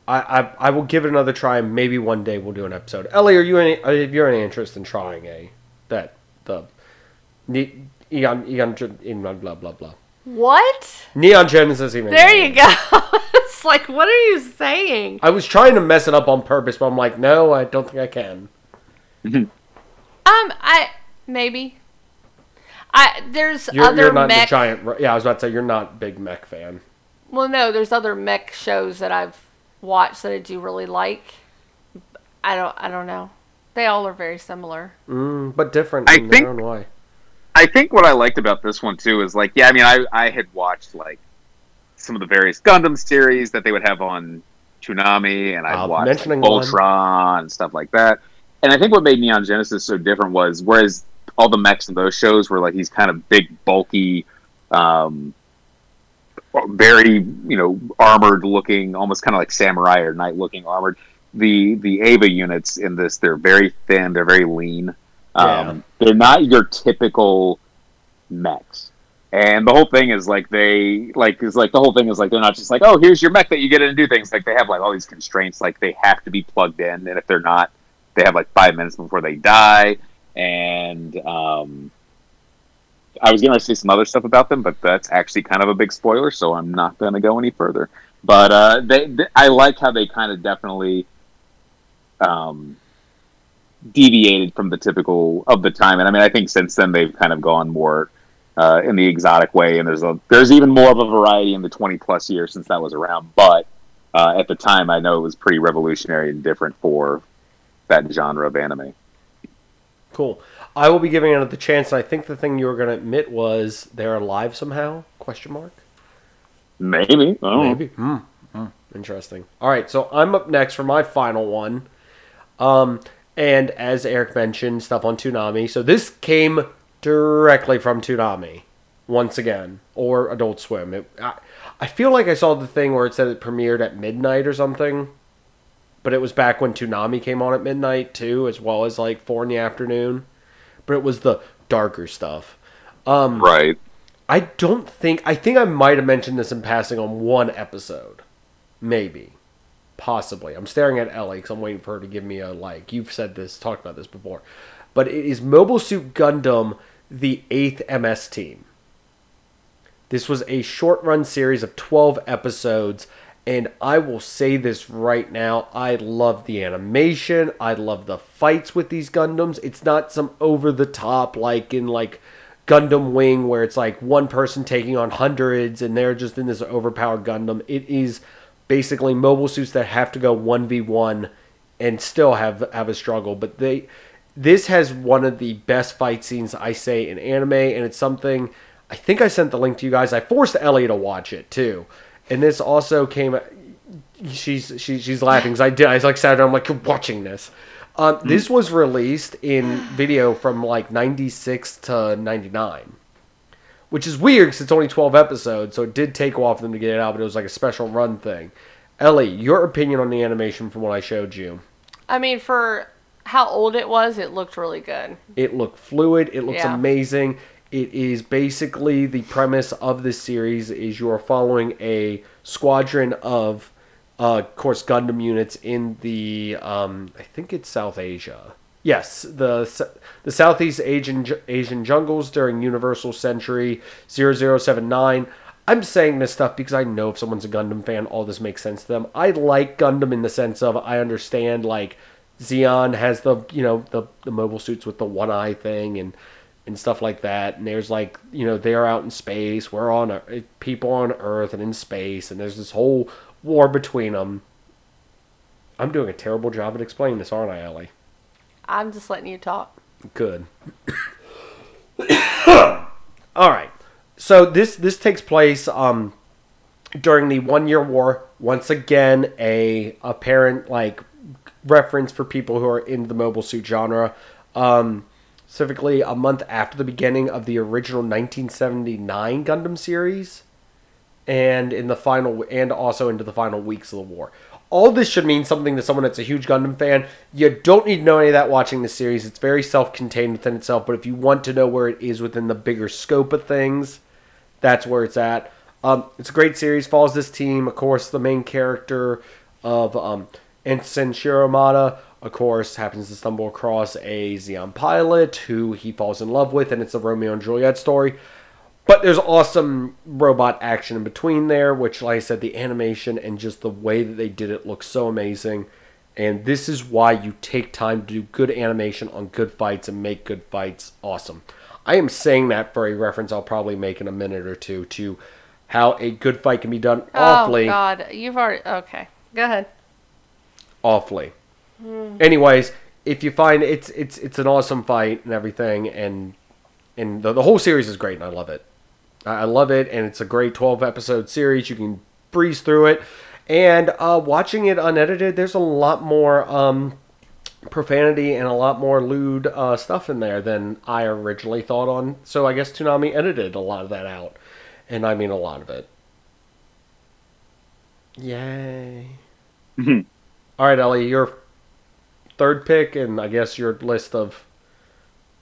I will give it another try, and maybe one day we'll do an episode. Ellie, if you're any interest in trying Neon blah blah blah. What? Neon Genesis Evangelion. There you go. It's like, what are you saying? I was trying to mess it up on purpose, but I'm like, no, I don't think I can. You're not mech... Yeah, I was about to say, you're not a big mech fan. Well, no, there's other mech shows that I've watched that I do really like. I don't know. They all are very similar, but different in their own way. I think what I liked about this one too is like, yeah, I mean, I had watched like some of the various Gundam series that they would have on Toonami, and I watched like, Voltron and stuff like that. And I think what made Neon Genesis so different was, whereas all the mechs in those shows were like these kind of big, bulky, very, you know, armored looking, almost kind of like samurai or knight looking armored. The Ava units in this, they're very thin, they're very lean. They're not your typical mechs. And the whole thing is like they're not just like, oh, here's your mech that you get in and do things. Like, they have like all these constraints, like they have to be plugged in, and if they're not, they have like 5 minutes before they die. And I was going to say some other stuff about them, but that's actually kind of a big spoiler, so I'm not going to go any further. But I like how they kind of definitely deviated from the typical of the time. And I mean, I think since then they've kind of gone more in the exotic way, and there's even more of a variety in the 20-plus years since that was around. But at the time, I know it was pretty revolutionary and different for that genre of anime. Cool. I will be giving it the chance, and I think the thing you were going to admit was they're alive somehow? Question mark? Maybe. Oh. Maybe. Interesting. All right, so I'm up next for my final one. And as Eric mentioned, stuff on Toonami. So this came directly from Toonami, once again, or Adult Swim. I feel like I saw the thing where it said it premiered at midnight or something. But it was back when Toonami came on at midnight, too, as well as, like, 4 in the afternoon. But it was the darker stuff. Right. I think I might have mentioned this in passing on one episode. Maybe. Possibly. I'm staring at Ellie because I'm waiting for her to give me a, like, you've said this, talked about this before. But it is Mobile Suit Gundam, the 8th MS Team. This was a short-run series of 12 episodes. And I will say this right now, I love the animation, I love the fights with these Gundams. It's not some over-the-top, like in like Gundam Wing, where it's like one person taking on hundreds, and they're just in this overpowered Gundam. It is basically mobile suits that have to go 1v1 and still have a struggle. But this has one of the best fight scenes, I say, in anime, and it's something, I think I sent the link to you guys. I forced Ellie to watch it, too. And this also came... She's laughing because I did. I was like, sat down, I'm like, you're watching this. This was released in video from like 96 to 99. Which is weird because it's only 12 episodes. So it did take a while for them to get it out. But it was like a special run thing. Ellie, your opinion on the animation from what I showed you. I mean, for how old it was, it looked really good. It looked fluid. It looks amazing. It is basically the premise of this series is you are following a squadron of course, Gundam units in the, I think it's South Asia. Yes, the Southeast Asian jungles during Universal Century 0079. I'm saying this stuff because I know if someone's a Gundam fan, all this makes sense to them. I like Gundam in the sense of I understand, like, Zeon has the, you know, the mobile suits with the one eye thing and stuff like that, and there's like, you know, they're out in space, people on Earth and in space, and there's this whole war between them. I'm doing a terrible job at explaining this, aren't I, Ellie? I'm just letting you talk. Good. All right. So this takes place during the One-Year War. Once again, a apparent like reference for people who are into the mobile suit genre. Specifically, a month after the beginning of the original 1979 Gundam series, and in the final, and also into the final weeks of the war. All this should mean something to someone that's a huge Gundam fan. You don't need to know any of that watching this series. It's very self-contained within itself, but if you want to know where it is within the bigger scope of things, that's where it's at. It's a great series. Follows this team. Of course, the main character of Ensign Shiramata, of course, happens to stumble across a Xeon pilot who he falls in love with, and it's a Romeo and Juliet story. But there's awesome robot action in between there, which, like I said, the animation and just the way that they did it looks so amazing. And this is why you take time to do good animation on good fights and make good fights awesome. I am saying that for a reference I'll probably make in a minute or two to how a good fight can be done awfully. Oh, God. You've already... Okay. Go ahead. Awfully. Mm. Anyways, if you find it's an awesome fight and everything, and the whole series is great, and I love it. I love it, and it's a great 12-episode series. You can breeze through it. And watching it unedited, there's a lot more profanity and a lot more lewd stuff in there than I originally thought on. So I guess Toonami edited a lot of that out. And I mean a lot of it. Yay. Mm-hmm. All right, Ellie, your third pick, and I guess your list of...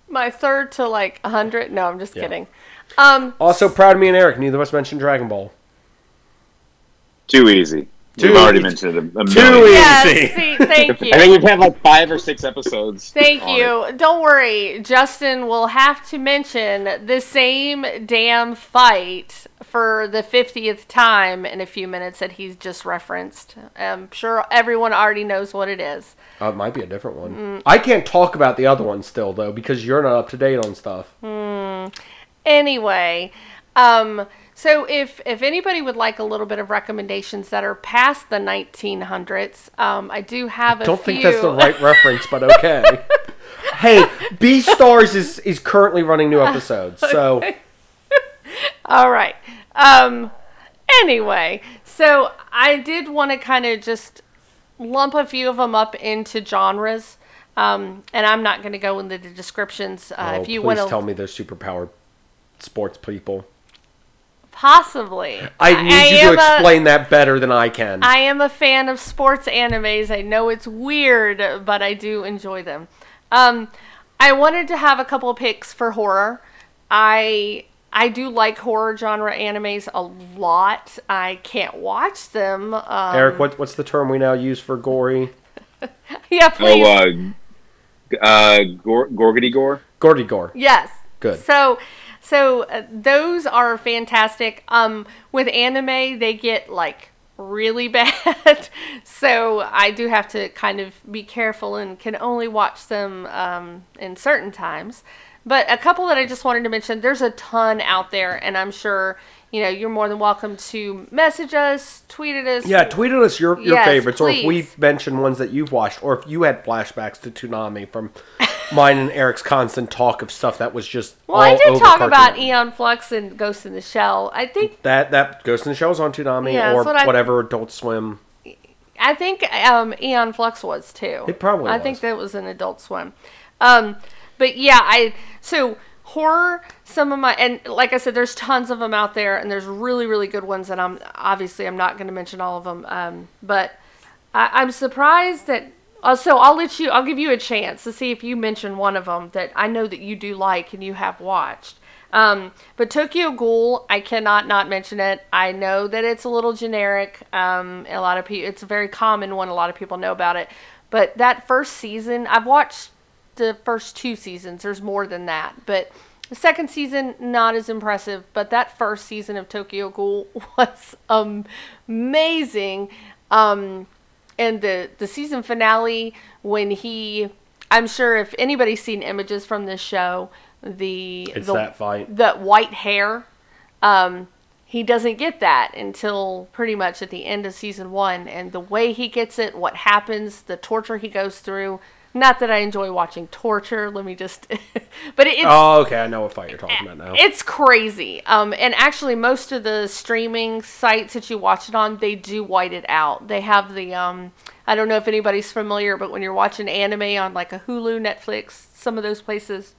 My third to, 100? No, I'm just kidding. Also, proud of me and Eric. Neither of us mentioned Dragon Ball. Too easy. We've already mentioned them. Too easy. Yes, see, thank you. I think we've had, 5 or 6 episodes. Thank you. It. Don't worry. Justin will have to mention the same damn fight for the 50th time in a few minutes that he's just referenced. I'm sure everyone already knows what it is. It might be a different one. Mm. I can't talk about the other one still, though, because you're not up to date on stuff. Mm. Anyway, so if anybody would like a little bit of recommendations that are past the 1900s, I do have a few. I don't think that's the right reference, but okay. Hey, Beastars is currently running new episodes, so... All right. Anyway, so I did want to kind of just lump a few of them up into genres, and I'm not going to go into the descriptions. If you want to tell me they're superpowered sports people. Possibly. I need you to explain that better than I can. I am a fan of sports animes. I know it's weird, but I do enjoy them. I wanted to have a couple of picks for horror. I do like horror genre animes a lot. I can't watch them. Eric, what's the term we now use for gory? Yeah, please. Gorgity gore? Gorgity gore. Yes. Good. So those are fantastic. With anime, they get, really bad. So I do have to kind of be careful and can only watch them in certain times. But a couple that I just wanted to mention, there's a ton out there, and I'm sure, you're more than welcome to message us, tweet at us. Yeah, tweet at us your favorites, please. Or if we've mentioned ones that you've watched, or if you had flashbacks to Toonami from mine and Eric's constant talk of stuff that was just all over cartoon. Well, I did talk about Aeon Flux and Ghost in the Shell. I think... That Ghost in the Shell was on Toonami, or whatever, Adult Swim. I think Aeon Flux was, too. It probably was. I think that was an Adult Swim. But yeah, so horror, some of my, and like I said, there's tons of them out there, and there's really, really good ones, and I'm not going to mention all of them, but I'm surprised that, so I'll give you a chance to see if you mention one of them that I know that you do like and you have watched. But Tokyo Ghoul, I cannot not mention it. I know that it's a little generic, a lot of people, it's a very common one, a lot of people know about it, but that first season, I've watched the first 2 seasons. There's more than that, but the second season not as impressive, but that first season of Tokyo Ghoul was amazing, and the season finale, when I'm sure if anybody's seen images from this show, that white hair, he doesn't get that until pretty much at the end of season one. And the way he gets it, what happens, the torture he goes through. Not that I enjoy watching torture. Let me just... but it's... Oh, okay. I know what fight you're talking about now. It's crazy. And actually, most of the streaming sites that you watch it on, they do white it out. They have the... I don't know if anybody's familiar, but when you're watching anime on like a Hulu, Netflix, some of those places...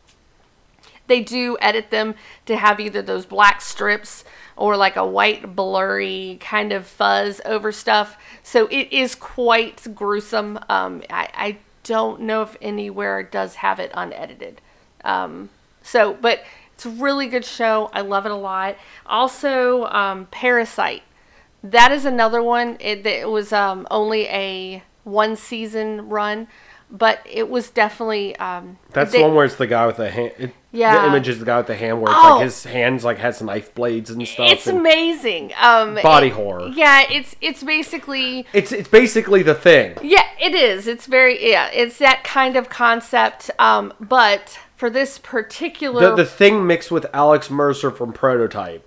They do edit them to have either those black strips or like a white blurry kind of fuzz over stuff. So it is quite gruesome. I don't know if anywhere does have it unedited. But it's a really good show. I love it a lot. Also, Parasite. That is another one. It was only a one season run. But it was definitely... That's the one where it's the guy with the hand... The image is the guy with the hand where it's like his hands like has knife blades and stuff. It's amazing. Body horror. Yeah, it's basically... It's basically The Thing. Yeah, it is. It's very... Yeah, it's that kind of concept. But for this particular... The Thing mixed with Alex Mercer from Prototype.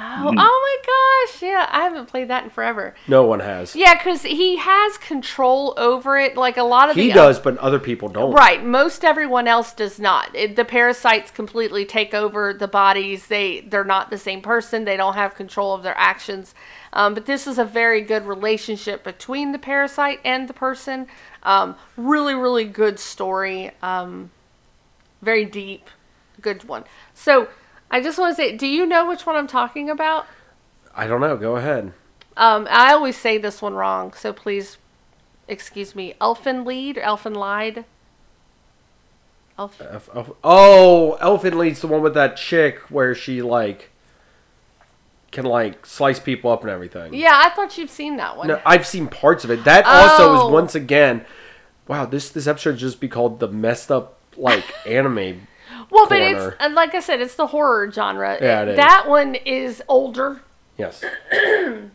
Oh my gosh, yeah, I haven't played that in forever. No one has. Yeah, because he has control over it, like a lot of He does, but other people don't. Right, most everyone else does not. The parasites completely take over the bodies. They're not the same person. They don't have control of their actions. But this is a very good relationship between the parasite and the person. Really, really good story. Very deep. Good one. So... I just want to say, do you know which one I'm talking about? I don't know. Go ahead. I always say this one wrong, so please excuse me. Elfenlied? Elfenlied's the one with that chick where she, like, can, like, slice people up and everything. Yeah, I thought you'd seen that one. No, I've seen parts of it. That also is, once again, wow, this episode should just be called the messed up, like, anime Well, corner. But it's, and like I said, it's the horror genre. Yeah, it is. That one is older. Yes.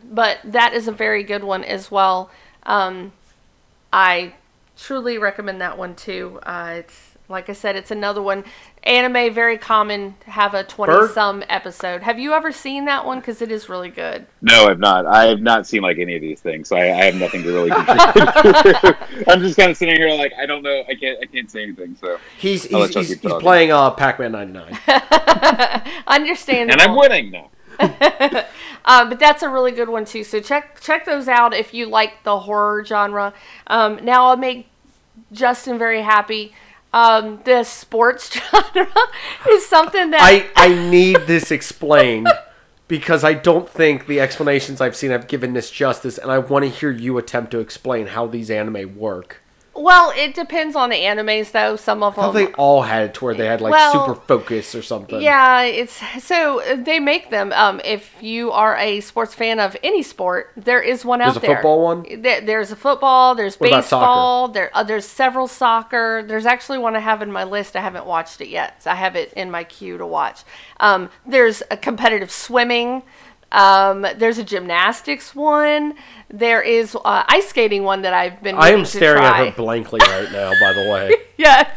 But that is a very good one as well. I truly recommend that one too. It's, like I said, it's another one. Anime, very common, have a 20-some episode. Have you ever seen that one? Because it is really good. No, I've not. I have not seen like any of these things, so I have nothing to really contribute. I'm just kind of sitting here like, I don't know. I can't say anything, so. He's playing Pac-Man 99. Understandable. And I'm winning now. But that's a really good one, too. So check those out if you like the horror genre. Now I'll make Justin very happy. The sports genre is something that... I need this explained because I don't think the explanations I've seen have given this justice, and I want to hear you attempt to explain how these anime work. Well, it depends on the animes, though. Some of them... I thought they all had it to where they had, like, super focus or something. Yeah, it's... So, they make them. If you are a sports fan of any sport, there is one out there. There's a football one? There's a football. There's baseball. There's several soccer. There's actually one I have in my list. I haven't watched it yet. So I have it in my queue to watch. There's a competitive swimming. There's a gymnastics one. There is ice skating one that I've been waiting to try. I am staring at her blankly right now, by the way. Yes.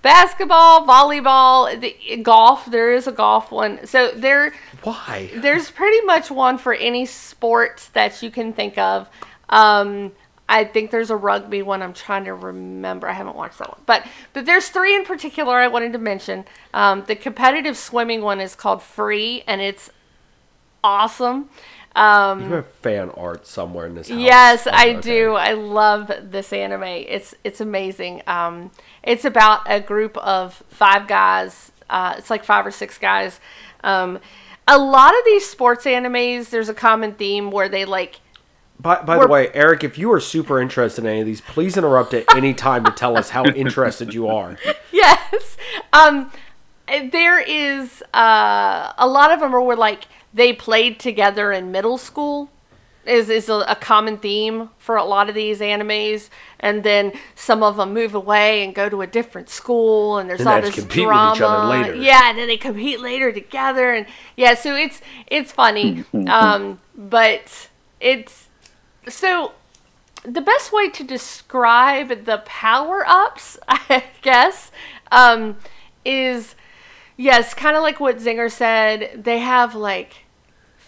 Basketball, volleyball, golf. There is a golf one. So there. Why? There's pretty much one for any sport that you can think of. I think there's a rugby one. I'm trying to remember. I haven't watched that one. But there's three in particular I wanted to mention. The competitive swimming one is called Free, and it's awesome. You have fan art somewhere in this house. Yes, I do. I love this anime. It's amazing. It's about a group of five guys. It's like 5 or 6 guys. A lot of these sports animes, there's a common theme where they like... By the way, Eric, if you are super interested in any of these, please interrupt at any time to tell us how interested you are. Yes. There is a lot of them are where like they played together in middle school is a common theme for a lot of these animes. And then some of them move away and go to a different school. And there's all this drama. With each other later. Yeah, and then they compete later together. And yeah, so it's funny. But it's... So the best way to describe the power-ups, I guess, is... Yes, kind of like what Zinger said, they have like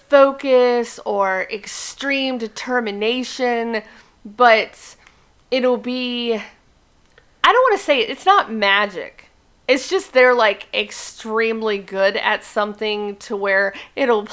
focus or extreme determination, but it'll be, I don't want to say it's not magic. It's just they're like extremely good at something to where it'll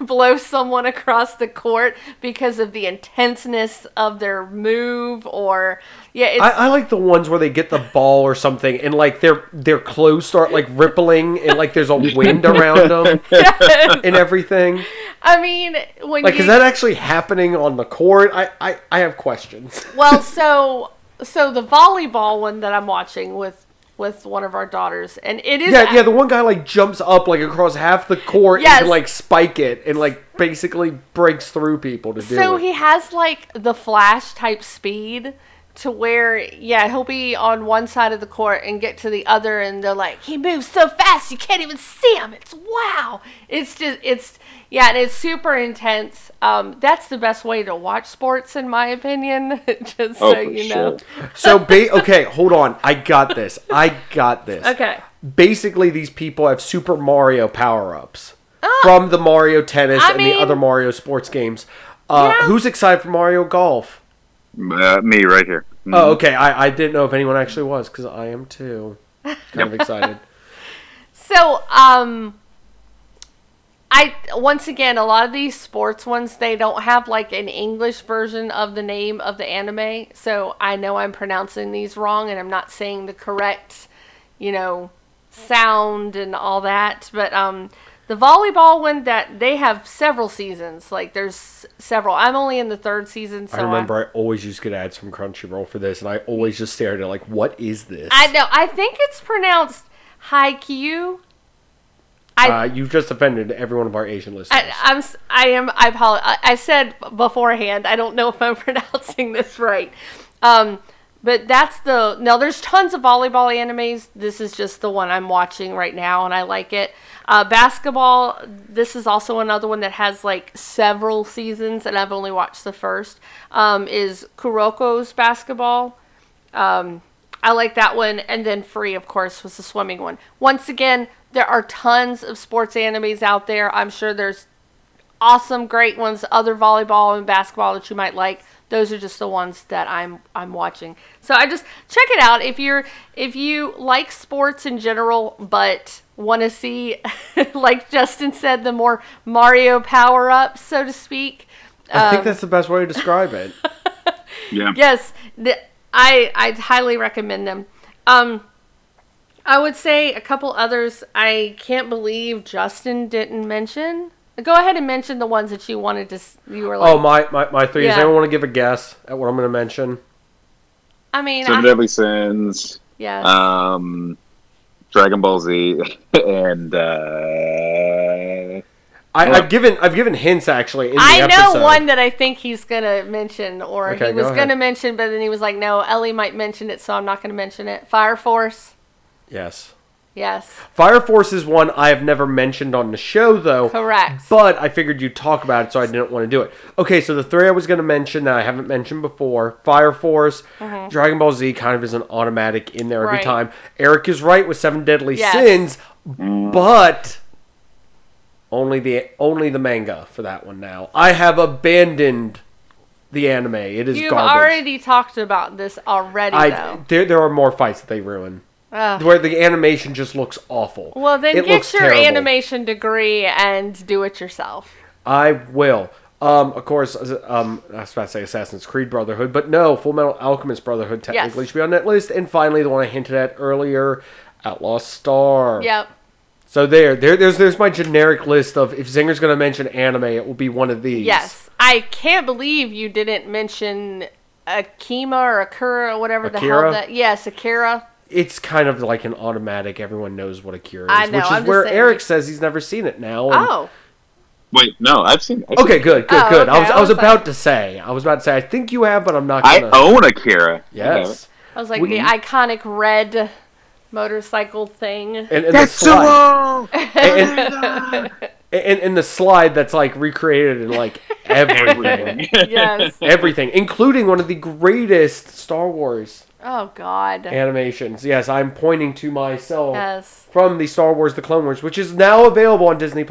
blow someone across the court because of the intenseness of their move, or I like the ones where they get the ball or something and like their clothes start like rippling and like there's a wind around them and everything. I mean, when like is that actually happening on the court? I have questions. Well, so the volleyball one that I'm watching with one of our daughters, and it is the one guy like jumps up like across half the court and can like spike it and like basically breaks through people to do it. So he has like the Flash type speed to where he'll be on one side of the court and get to the other, and they're like, he moves so fast you can't even see him. It's wow. It's just and it's super intense. That's the best way to watch sports, in my opinion. Just so you know. Sure. So, okay, hold on. I got this. Okay. Basically, these people have Super Mario power-ups from the Mario Tennis and the other Mario sports games. Who's excited for Mario Golf? Me, right here. Mm-hmm. Oh, okay. I didn't know if anyone actually was, because I am too. Kind of excited. So, once again, a lot of these sports ones, they don't have like an English version of the name of the anime. So I know I'm pronouncing these wrong and I'm not saying the correct, sound and all that. But the volleyball one, that they have several seasons. Like there's several. I'm only in the third season. So I remember I always used to get ads from Crunchyroll for this, and I always just stared at it like, what is this? I know. I think it's pronounced Haikyuu. You've just offended every one of our Asian listeners. I apologize. I said beforehand, I don't know if I'm pronouncing this right. But that's now there's tons of volleyball animes. This is just the one I'm watching right now, and I like it. Basketball, this is also another one that has like several seasons, and I've only watched the first, is Kuroko's Basketball. I like that one. And then Free, of course, was the swimming one. Once again, there are tons of sports animes out there. I'm sure there's awesome, great ones, other volleyball and basketball that you might like. Those are just the ones that I'm watching. So I just check it out if you like sports in general, but want to see, like Justin said, the more Mario power-ups, so to speak. I think that's the best way to describe it. Yeah. Yes, I highly recommend them. I would say a couple others I can't believe Justin didn't mention. Go ahead and mention the ones that you wanted to... You were like, my three. Does anyone want to give a guess at what I'm going to mention? I mean... Seven Deadly Sins. Yes. Dragon Ball Z. And... I've given hints, actually, in the episode. I know one that I think he's going to mention, or he was going to mention, but then he was like, no, Ellie might mention it, so I'm not going to mention it. Fire Force. Yes. Fire Force is one I have never mentioned on the show, though. Correct. But I figured you'd talk about it, so I didn't want to do it. Okay, so the three I was going to mention that I haven't mentioned before, Fire Force, Dragon Ball Z kind of is an automatic in there every time. Eric is right with Seven Deadly Sins, but only the manga for that one now. I have abandoned the anime. It is garbage. You've already talked about this already, though. There are more fights that they ruin. Where the animation just looks awful. Well, then get your animation degree and do it yourself. I will. Of course, I was about to say Assassin's Creed Brotherhood, but no, Full Metal Alchemist Brotherhood technically should be on that list. And finally, the one I hinted at earlier, Outlaw Star. Yep. So there's my generic list of, if Zinger's going to mention anime, it will be one of these. Yes. I can't believe you didn't mention Akima or Akira or whatever Akira? The hell that... Yes, Akira. It's kind of like an automatic, everyone knows what Akira is, which is where Eric says he's never seen it now. And... Oh. Wait, no, I've seen it. Okay, good. Okay. I was about to say, I think you have, but I'm not going to. I own Akira. Yes. Yeah. I was like, the iconic red motorcycle thing. And that's the slide. And the slide that's like recreated in like everything. Yes. Everything, including one of the greatest Star Wars animations. Yes, I'm pointing to myself from the Star Wars The Clone Wars, which is now available on Disney+.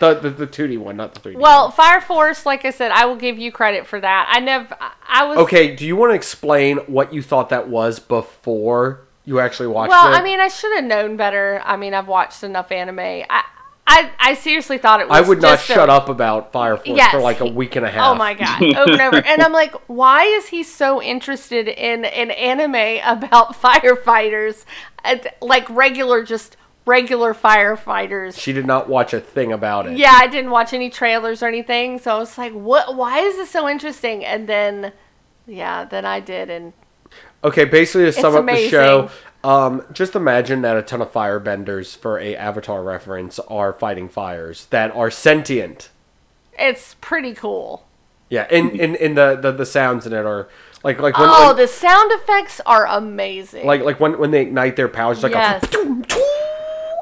The 2D one, not the 3D. Well, Fire Force, like I said, I will give you credit for that. I was okay. Do you want to explain what you thought that was before you actually watched it? Well, I mean, I should have known better. I mean, I've watched enough anime. I seriously thought it was. I would not shut up about Fire Force for like a week and a half. Oh my god, over and over. And I'm like, why is he so interested in an anime about firefighters, like regular firefighters? She did not watch a thing about it. Yeah, I didn't watch any trailers or anything, so I was like, what? Why is this so interesting? And then, then I did. And okay, basically to sum up the show. Just imagine that a ton of firebenders, for a Avatar reference, are fighting fires that are sentient. It's pretty cool. Yeah, and the sounds in it are like when, oh, the sound effects are amazing. Like when they ignite their powers, like a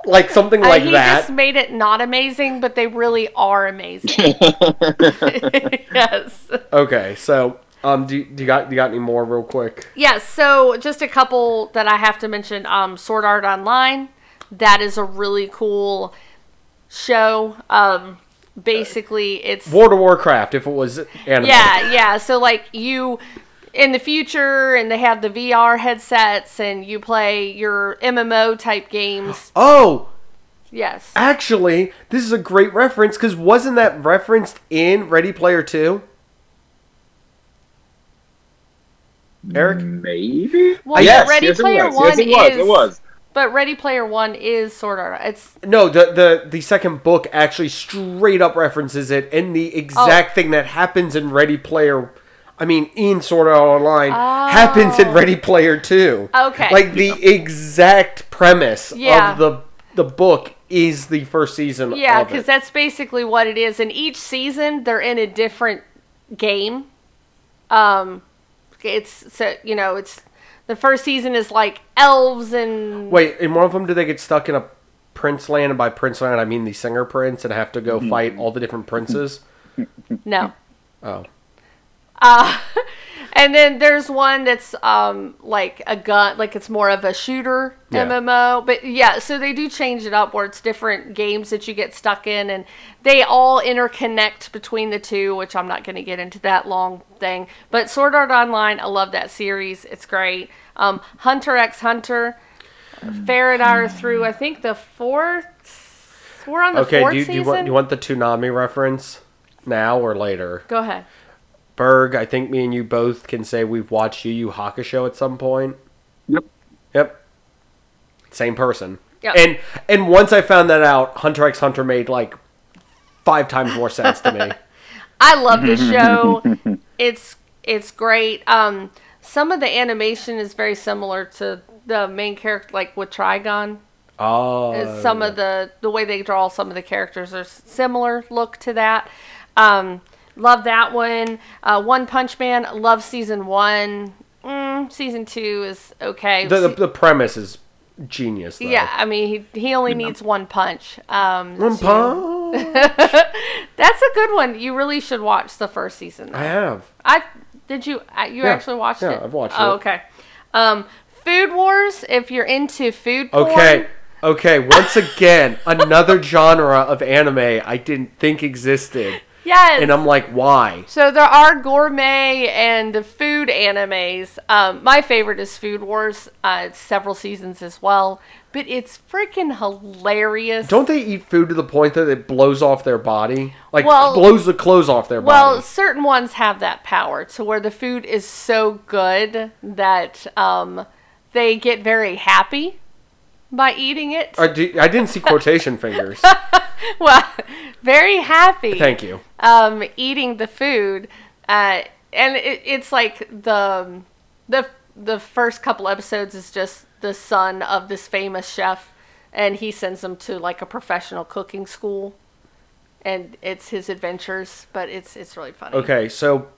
like something like that. He just made it not amazing, but they really are amazing. Yes. Okay, so. Do you got any more real quick? Yes, so just a couple that I have to mention. Sword Art Online, that is a really cool show. Basically, it's World of Warcraft if it was anime. Yeah. So like you in the future, and they have the VR headsets, and you play your MMO type games. Oh. Yes. Actually, this is a great reference, because wasn't that referenced in Ready Player 2? Eric? Maybe? Well, yes, Ready Player One is... Yes, it was. But Ready Player One is sort of... No, the second book actually straight up references it, and the exact thing that happens in Ready Player... I mean, in Sword Art Online happens in Ready Player 2. Okay. Like, the exact premise of the book is the first season of it. Yeah, because that's basically what it is. In each season, they're in a different game. It's the first season is like elves and... Wait, in one of them, do they get stuck in a prince land? And by prince land, I mean the singer prince, and have to go fight all the different princes? No. Oh. And then there's one that's like a gun, like it's more of a shooter MMO. But yeah, so they do change it up where it's different games that you get stuck in, and they all interconnect between the two, which I'm not going to get into that long thing. But Sword Art Online, I love that series. It's great. Hunter x Hunter, Farid are through, I think, the fourth. We're on the fourth season. Do you want the Toonami reference now or later? Go ahead. Berg, I think me and you both can say we've watched Yu Yu Hakusho at some point. Yep. Same person. Yep. And once I found that out, Hunter x Hunter made like 5 times more sense to me. I love this show. It's great. Some of the animation is very similar to the main character, like with Trigun. Oh. Some of the way they draw some of the characters are similar look to that. Love that one. One Punch Man. Love season 1. Season 2 is okay. The premise is genius, though. Yeah, I mean, he only needs one punch. One punch? That's a good one. You really should watch the first season, though. I have. Did you actually watched it? Yeah, I've watched it. Oh, okay. Food Wars, if you're into food porn. Okay. Once again, another genre of anime I didn't think existed. Yes. And I'm like, why? So there are gourmet and food animes. My favorite is Food Wars. It's several seasons as well. But it's freaking hilarious. Don't they eat food to the point that it blows off their body? Like, blows the clothes off their body. Well, certain ones have that power to where the food is so good that they get very happy by eating it. I didn't see quotation fingers. Well, very happy. Thank you. Eating the food, and it's like the first couple episodes is just the son of this famous chef, and he sends them to like a professional cooking school, and it's his adventures. But it's really funny. Okay, so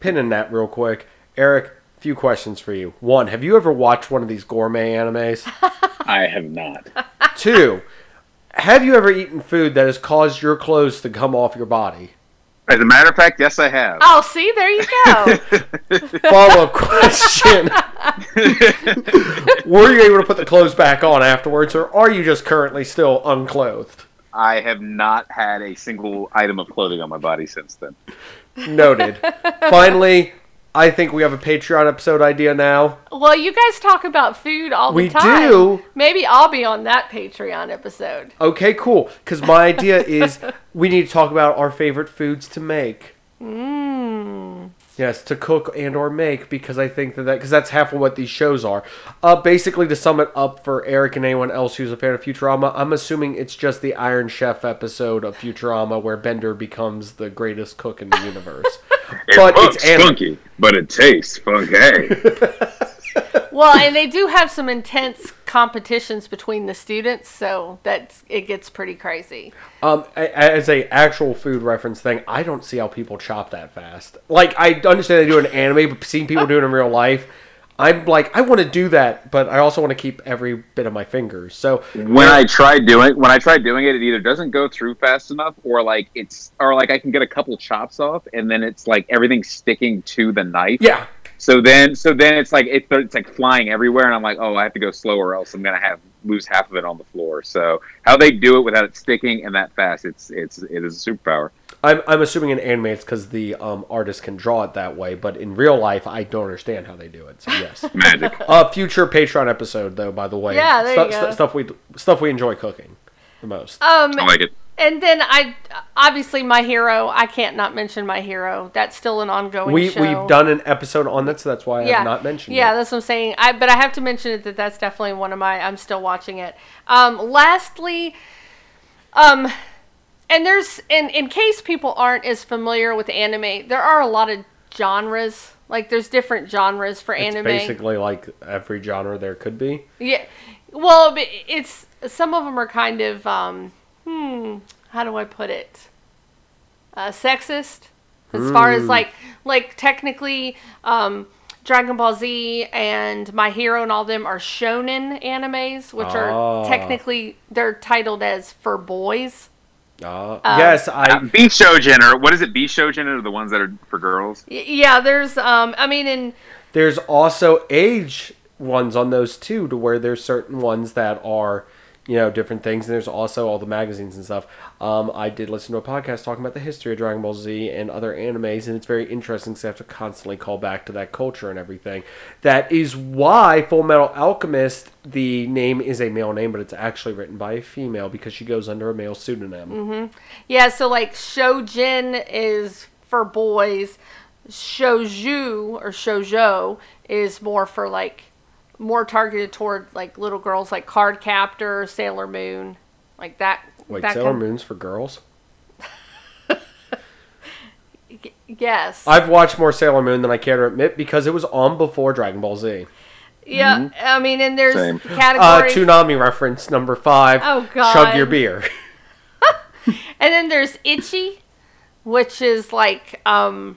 pinning that real quick, Eric. Few questions for you. 1, have you ever watched one of these gourmet animes? I have not. 2. Have you ever eaten food that has caused your clothes to come off your body? As a matter of fact, yes, I have. Oh, see? There you go. Follow-up question. Were you able to put the clothes back on afterwards, or are you just currently still unclothed? I have not had a single item of clothing on my body since then. Noted. Finally, I think we have a Patreon episode idea now. Well, you guys talk about food all the time. We do. Maybe I'll be on that Patreon episode. Okay, cool. Because my idea is we need to talk about our favorite foods to make. Mmm. Yes, to cook and or make, because I think that because that's half of what these shows are. Basically, to sum it up for Eric and anyone else who's a fan of Futurama, I'm assuming it's just the Iron Chef episode of Futurama where Bender becomes the greatest cook in the universe. It looks funky, but it tastes funky. Well, and they do have some intense competitions between the students, so it gets pretty crazy. As an actual food reference thing, I don't see how people chop that fast. Like, I understand they do it in anime, but seeing people do it in real life, I'm like, I want to do that, but I also want to keep every bit of my fingers. So when I try doing it, it either doesn't go through fast enough, or I can get a couple chops off, and then it's like everything's sticking to the knife. Yeah. So then it's like flying everywhere, and I'm like, oh, I have to go slower, else I'm gonna lose half of it on the floor. So how they do it without it sticking and that fast, it is a superpower. I'm assuming in anime it's because the artist can draw it that way, but in real life I don't understand how they do it. So yes, magic. Future Patreon episode though, by the way. Yeah, there you go. Stuff we enjoy cooking the most. I like it. And then I can't not mention My Hero. That's still an ongoing show. We've done an episode on that, so that's why I have not mentioned it. Yeah, that's what I'm saying. But I have to mention it, that's definitely one of my, I'm still watching it. Lastly, and there's, in case people aren't as familiar with anime, there are a lot of genres. Like, there's different genres for anime. It's basically like every genre there could be. Yeah. Well, it's, some of them are kind of, how do I put it? Sexist, as far as like technically, Dragon Ball Z and My Hero and all them are shonen animes, which are technically they're titled as for boys. Yes, Bishoujen, or what is it? Bishoujen are the ones that are for girls. Yeah, there's there's also age ones on those too, to where there's certain ones that are, you know, different things, and there's also all the magazines and stuff. I did listen to a podcast talking about the history of Dragon Ball Z and other animes, and it's very interesting because I have to constantly call back to that culture and everything. That is why Full Metal Alchemist, the name is a male name, but it's actually written by a female because she goes under a male pseudonym. Mm-hmm. Yeah, so like Shoujin is for boys, Shoujo or Shoujo is more for like, more targeted toward like little girls, like Cardcaptor, Sailor Moon, like that. Wait, that Sailor Moon's for girls? Yes. I've watched more Sailor Moon than I care to admit because it was on before Dragon Ball Z. Yeah, mm-hmm. And there's categories. Toonami reference number 5. Oh God. Chug your beer. And then there's Itchy, which is like the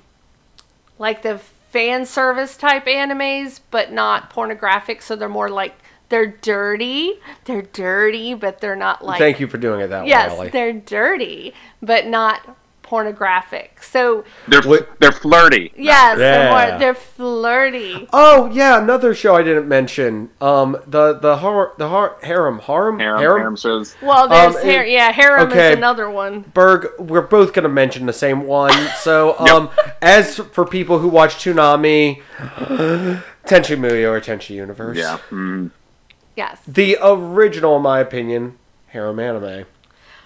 fan service type animes, but not pornographic, so they're more like they're dirty, but they're not like, thank you for doing it that way, Ellie. They're dirty but not pornographic, so they're flirty. Yes, yeah. They're flirty. Oh yeah, another show I didn't mention, harem shows. Well, there's harem is another one. Berg, we're both gonna mention the same one. So yep. As for people who watch Toonami, Tenchi Muyo or Tenchi Universe, yeah, yes, the original, in my opinion, harem anime,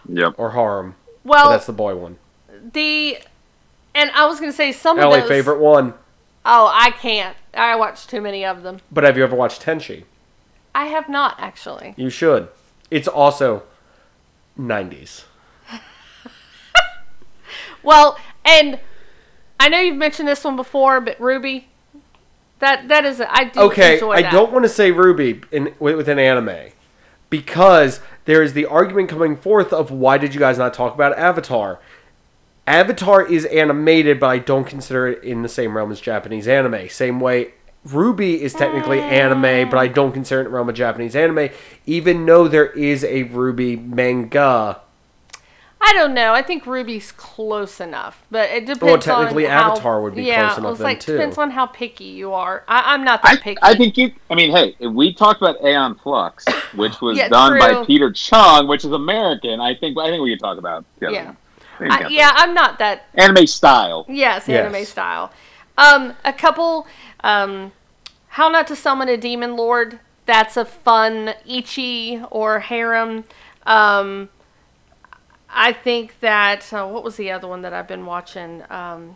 yep, or harem. Well, but that's the boy one. And I was going to say some of those. Favorite one. Oh, I can't. I watched too many of them. But have you ever watched Tenchi? I have not, actually. You should. It's also 90s. Well, and I know you've mentioned this one before, but Ruby, that is, I do enjoy that. Okay, I don't want to say Ruby within anime, because there is the argument coming forth of, why did you guys not talk about Avatar? Avatar is animated, but I don't consider it in the same realm as Japanese anime. Same way, Ruby is technically anime, but I don't consider it in the realm of Japanese anime, even though there is a Ruby manga I don't know. I think Ruby's close enough, but it depends. Well, technically, on Avatar would be close enough then too. Yeah, it depends on how picky you are. I'm not that picky. I think you. I mean, hey, if we talked about Aeon Flux, which was done by Peter Chung, which is American. I think we could talk about. I'm not that anime style. Yes, anime style. A couple. How Not to Summon a Demon Lord. That's a fun Ichi or harem. I think that what was the other one that I've been watching? The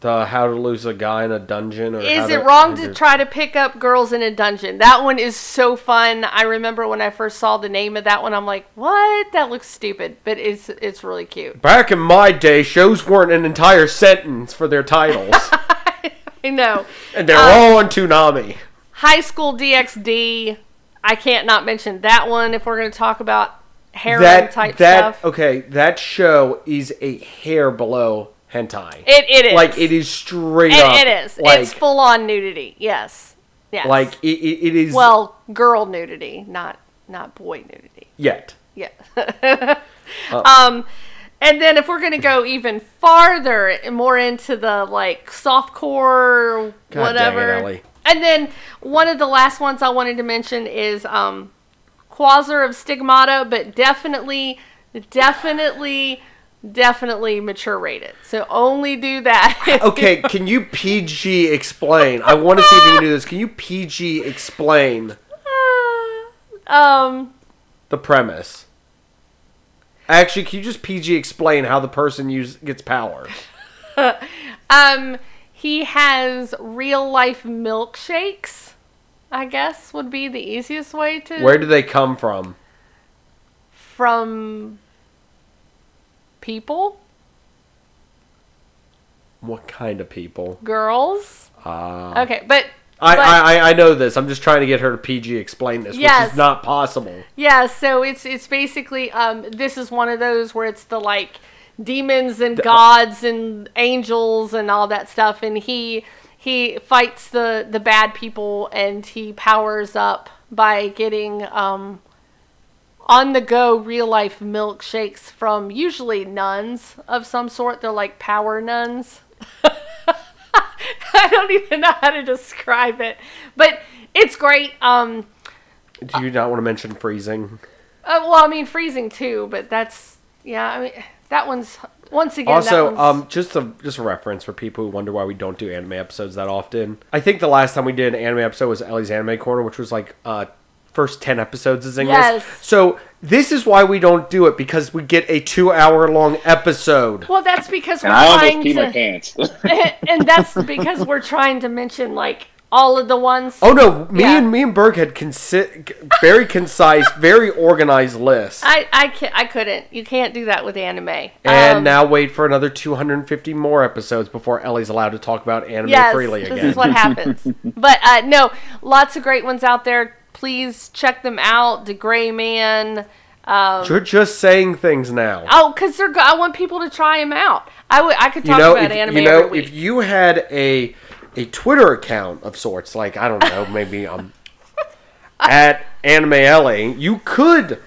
How to Lose a Guy in a Dungeon. Or is it wrong to try to pick up girls in a dungeon? That one is so fun. I remember when I first saw the name of that one, I'm like, "What? That looks stupid," but it's really cute. Back in my day, shows weren't an entire sentence for their titles. I know, and they're all on Toonami. High School DxD. I can't not mention that one if we're going to talk about harem type stuff. Okay, that show is a hair below hentai. It is. Like, it is straight up. It is. Like, it's full-on nudity, yes. Like, it is... Well, girl nudity, not boy nudity. Yet. Yeah. And then if we're going to go even farther, and more into the, like, softcore, whatever... Dang it, Ellie. And then one of the last ones I wanted to mention is Quasar of Stigmata, but definitely mature rated. So only do that. Okay, can you PG explain? I want to see if you can do this. Can you PG explain the premise? Actually, can you just PG explain how the person gets power? He has real-life milkshakes, I guess, would be the easiest way to... Where do they come from? From people. What kind of people? Girls. Okay, but... I know this. I'm just trying to get her to PG explain this, which is not possible. Yeah, so it's basically... this is one of those where it's the, like... demons and gods and angels and all that stuff, and he fights the bad people, and he powers up by getting on the go real life milkshakes from usually nuns of some sort. They're like power nuns. I don't even know how to describe it, but it's great. Do you not want to mention Freezing? Well, I mean Freezing too, but that's I mean. That one's, once again... Also, just a reference for people who wonder why we don't do anime episodes that often. I think the last time we did an anime episode was Ellie's Anime Corner, which was like first 10 episodes is English. Yes. So this is why we don't do it, because we get a 2-hour long episode. Well, that's because we're trying to... my pants. And that's because we're trying to mention like all of the ones... Oh no, me and Berg had very concise, very organized lists. I couldn't. You can't do that with anime. And now wait for another 250 more episodes before Ellie's allowed to talk about anime freely again. This is what happens. But no, lots of great ones out there. Please check them out. The Gray Man. You're just saying things now. Oh, because I want people to try them out. I could talk about anime every week. If you had a Twitter account of sorts, like, I don't know, maybe at AnimeLA, you could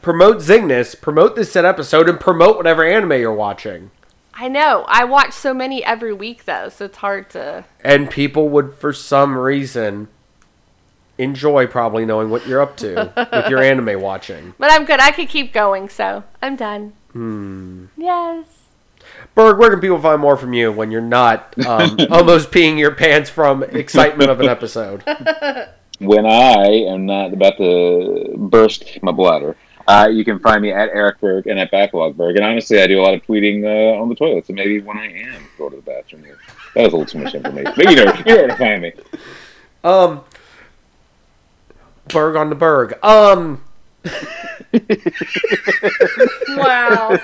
promote Zingness, promote this said episode, and promote whatever anime you're watching. I know. I watch so many every week, though, so it's hard to... And people would, for some reason, enjoy probably knowing what you're up to with your anime watching. But I'm good. I could keep going, so I'm done. Yes. Berg, where can people find more from you when you're not almost peeing your pants from excitement of an episode? When I am not about to burst my bladder, you can find me at Eric Berg and at Backlog Berg. And honestly, I do a lot of tweeting on the toilet, so maybe when I am go to the bathroom here. That was a little too much information. But you know where to find me. Berg on the Berg. Wow.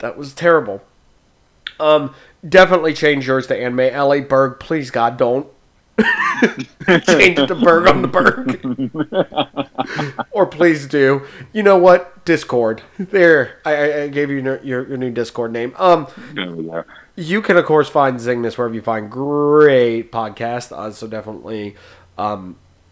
That was terrible. Definitely change yours to Anime LA Berg. Please, God, don't. Change it to Berg on the Berg. Or please do. You know what? Discord. There. I gave you your new Discord name. You can, of course, find Zingness wherever you find great podcasts. So definitely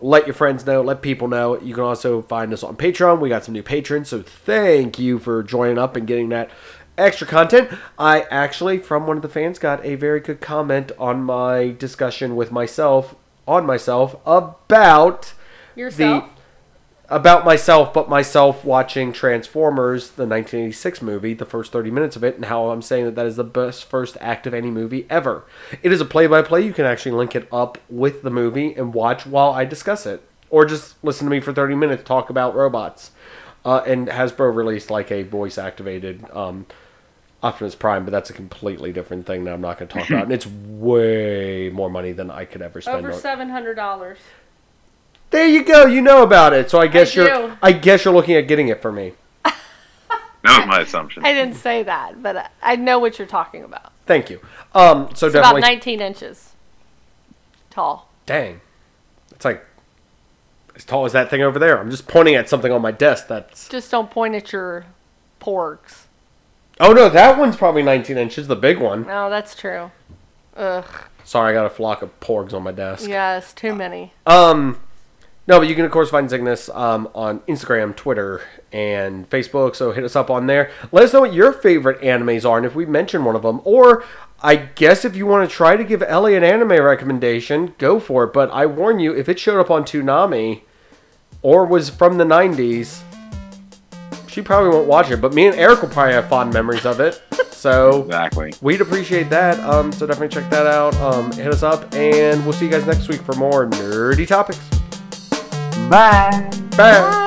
Let your friends know. Let people know. You can also find us on Patreon. We got some new patrons, so thank you for joining up and getting that extra content. I actually, from one of the fans, got a very good comment on my discussion with myself, on myself, about... Yourself? About myself, but myself watching Transformers, the 1986 movie, the first 30 minutes of it, and how I'm saying that that is the best first act of any movie ever. It is a play-by-play. You can actually link it up with the movie and watch while I discuss it. Or just listen to me for 30 minutes talk about robots. And Hasbro released like a voice-activated Optimus Prime, but that's a completely different thing that I'm not going to talk about. And it's way more money than I could ever spend. Over $700. There you go. You know about it, so I guess you're looking at getting it for me. That was my assumption. I didn't say that, but I know what you're talking about. Thank you. So it's definitely about 19 inches tall. Dang, it's like as tall as that thing over there. I'm just pointing at something on my desk. That's just don't point at your porgs. Oh no, that one's probably 19 inches. The big one. No, that's true. Ugh. Sorry, I got a flock of porgs on my desk. Yes, too many. No, but you can, of course, find Cygnus on Instagram, Twitter, and Facebook, so hit us up on there. Let us know what your favorite animes are, and if we mention one of them. Or, I guess if you want to try to give Ellie an anime recommendation, go for it. But I warn you, if it showed up on Toonami, or was from the 90s, she probably won't watch it. But me and Eric will probably have fond memories of it. So, exactly. We'd appreciate that. So definitely check that out. Hit us up, and we'll see you guys next week for more nerdy topics. Bye. Bye.